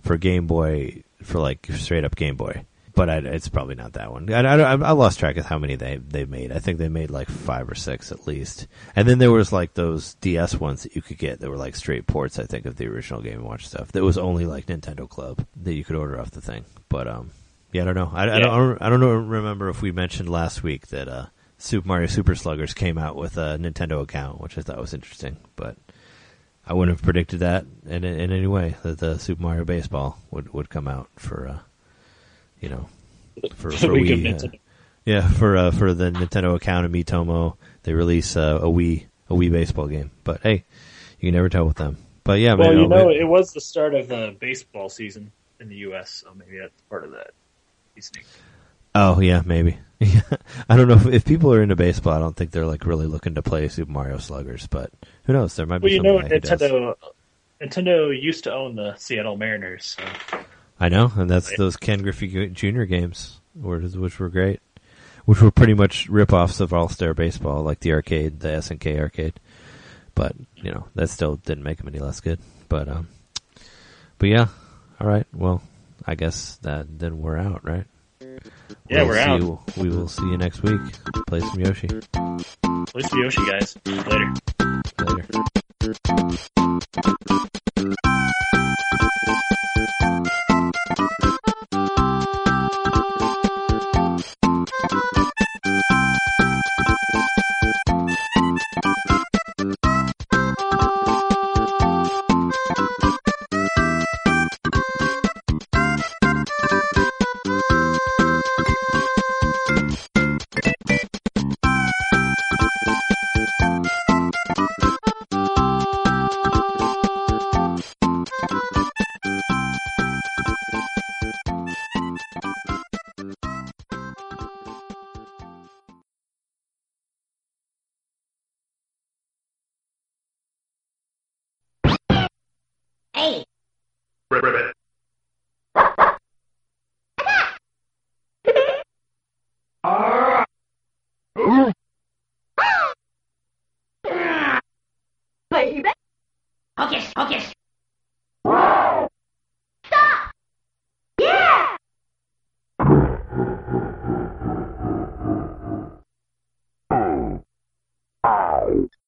for Game Boy, for straight up Game Boy, but it's probably not that one. I lost track of how many they made. I think they made 5 or 6 at least. And then there was those DS ones that you could get that were straight ports, I think, of the original Game & Watch stuff. That was only Nintendo Club that you could order off the thing. But yeah, I don't know. I don't remember if we mentioned last week that Super Mario Super Sluggers came out with a Nintendo account, which I thought was interesting, but I wouldn't have predicted that in any way, that the Super Mario Baseball would come out for, for Wii. For the Nintendo account of Miitomo, they release a Wii baseball game. But hey, you can never tell with them. But yeah, well, man, it was the start of the baseball season in the U.S., so maybe that's part of that. Oh yeah, maybe. I don't know if people are into baseball. I don't think they're really looking to play Super Mario Sluggers, but who knows? There might be. Well, Nintendo used to own the Seattle Mariners. So. I know, and that's those Ken Griffey Jr. games, which were great, which were pretty much ripoffs of All Star Baseball, like the arcade, the SNK arcade. But you know, that still didn't make them any less good. But but yeah, all right. Well, I guess then we're out, right? Yeah, we're out. We will see you next week. Play some Yoshi. Play some Yoshi, guys. Later.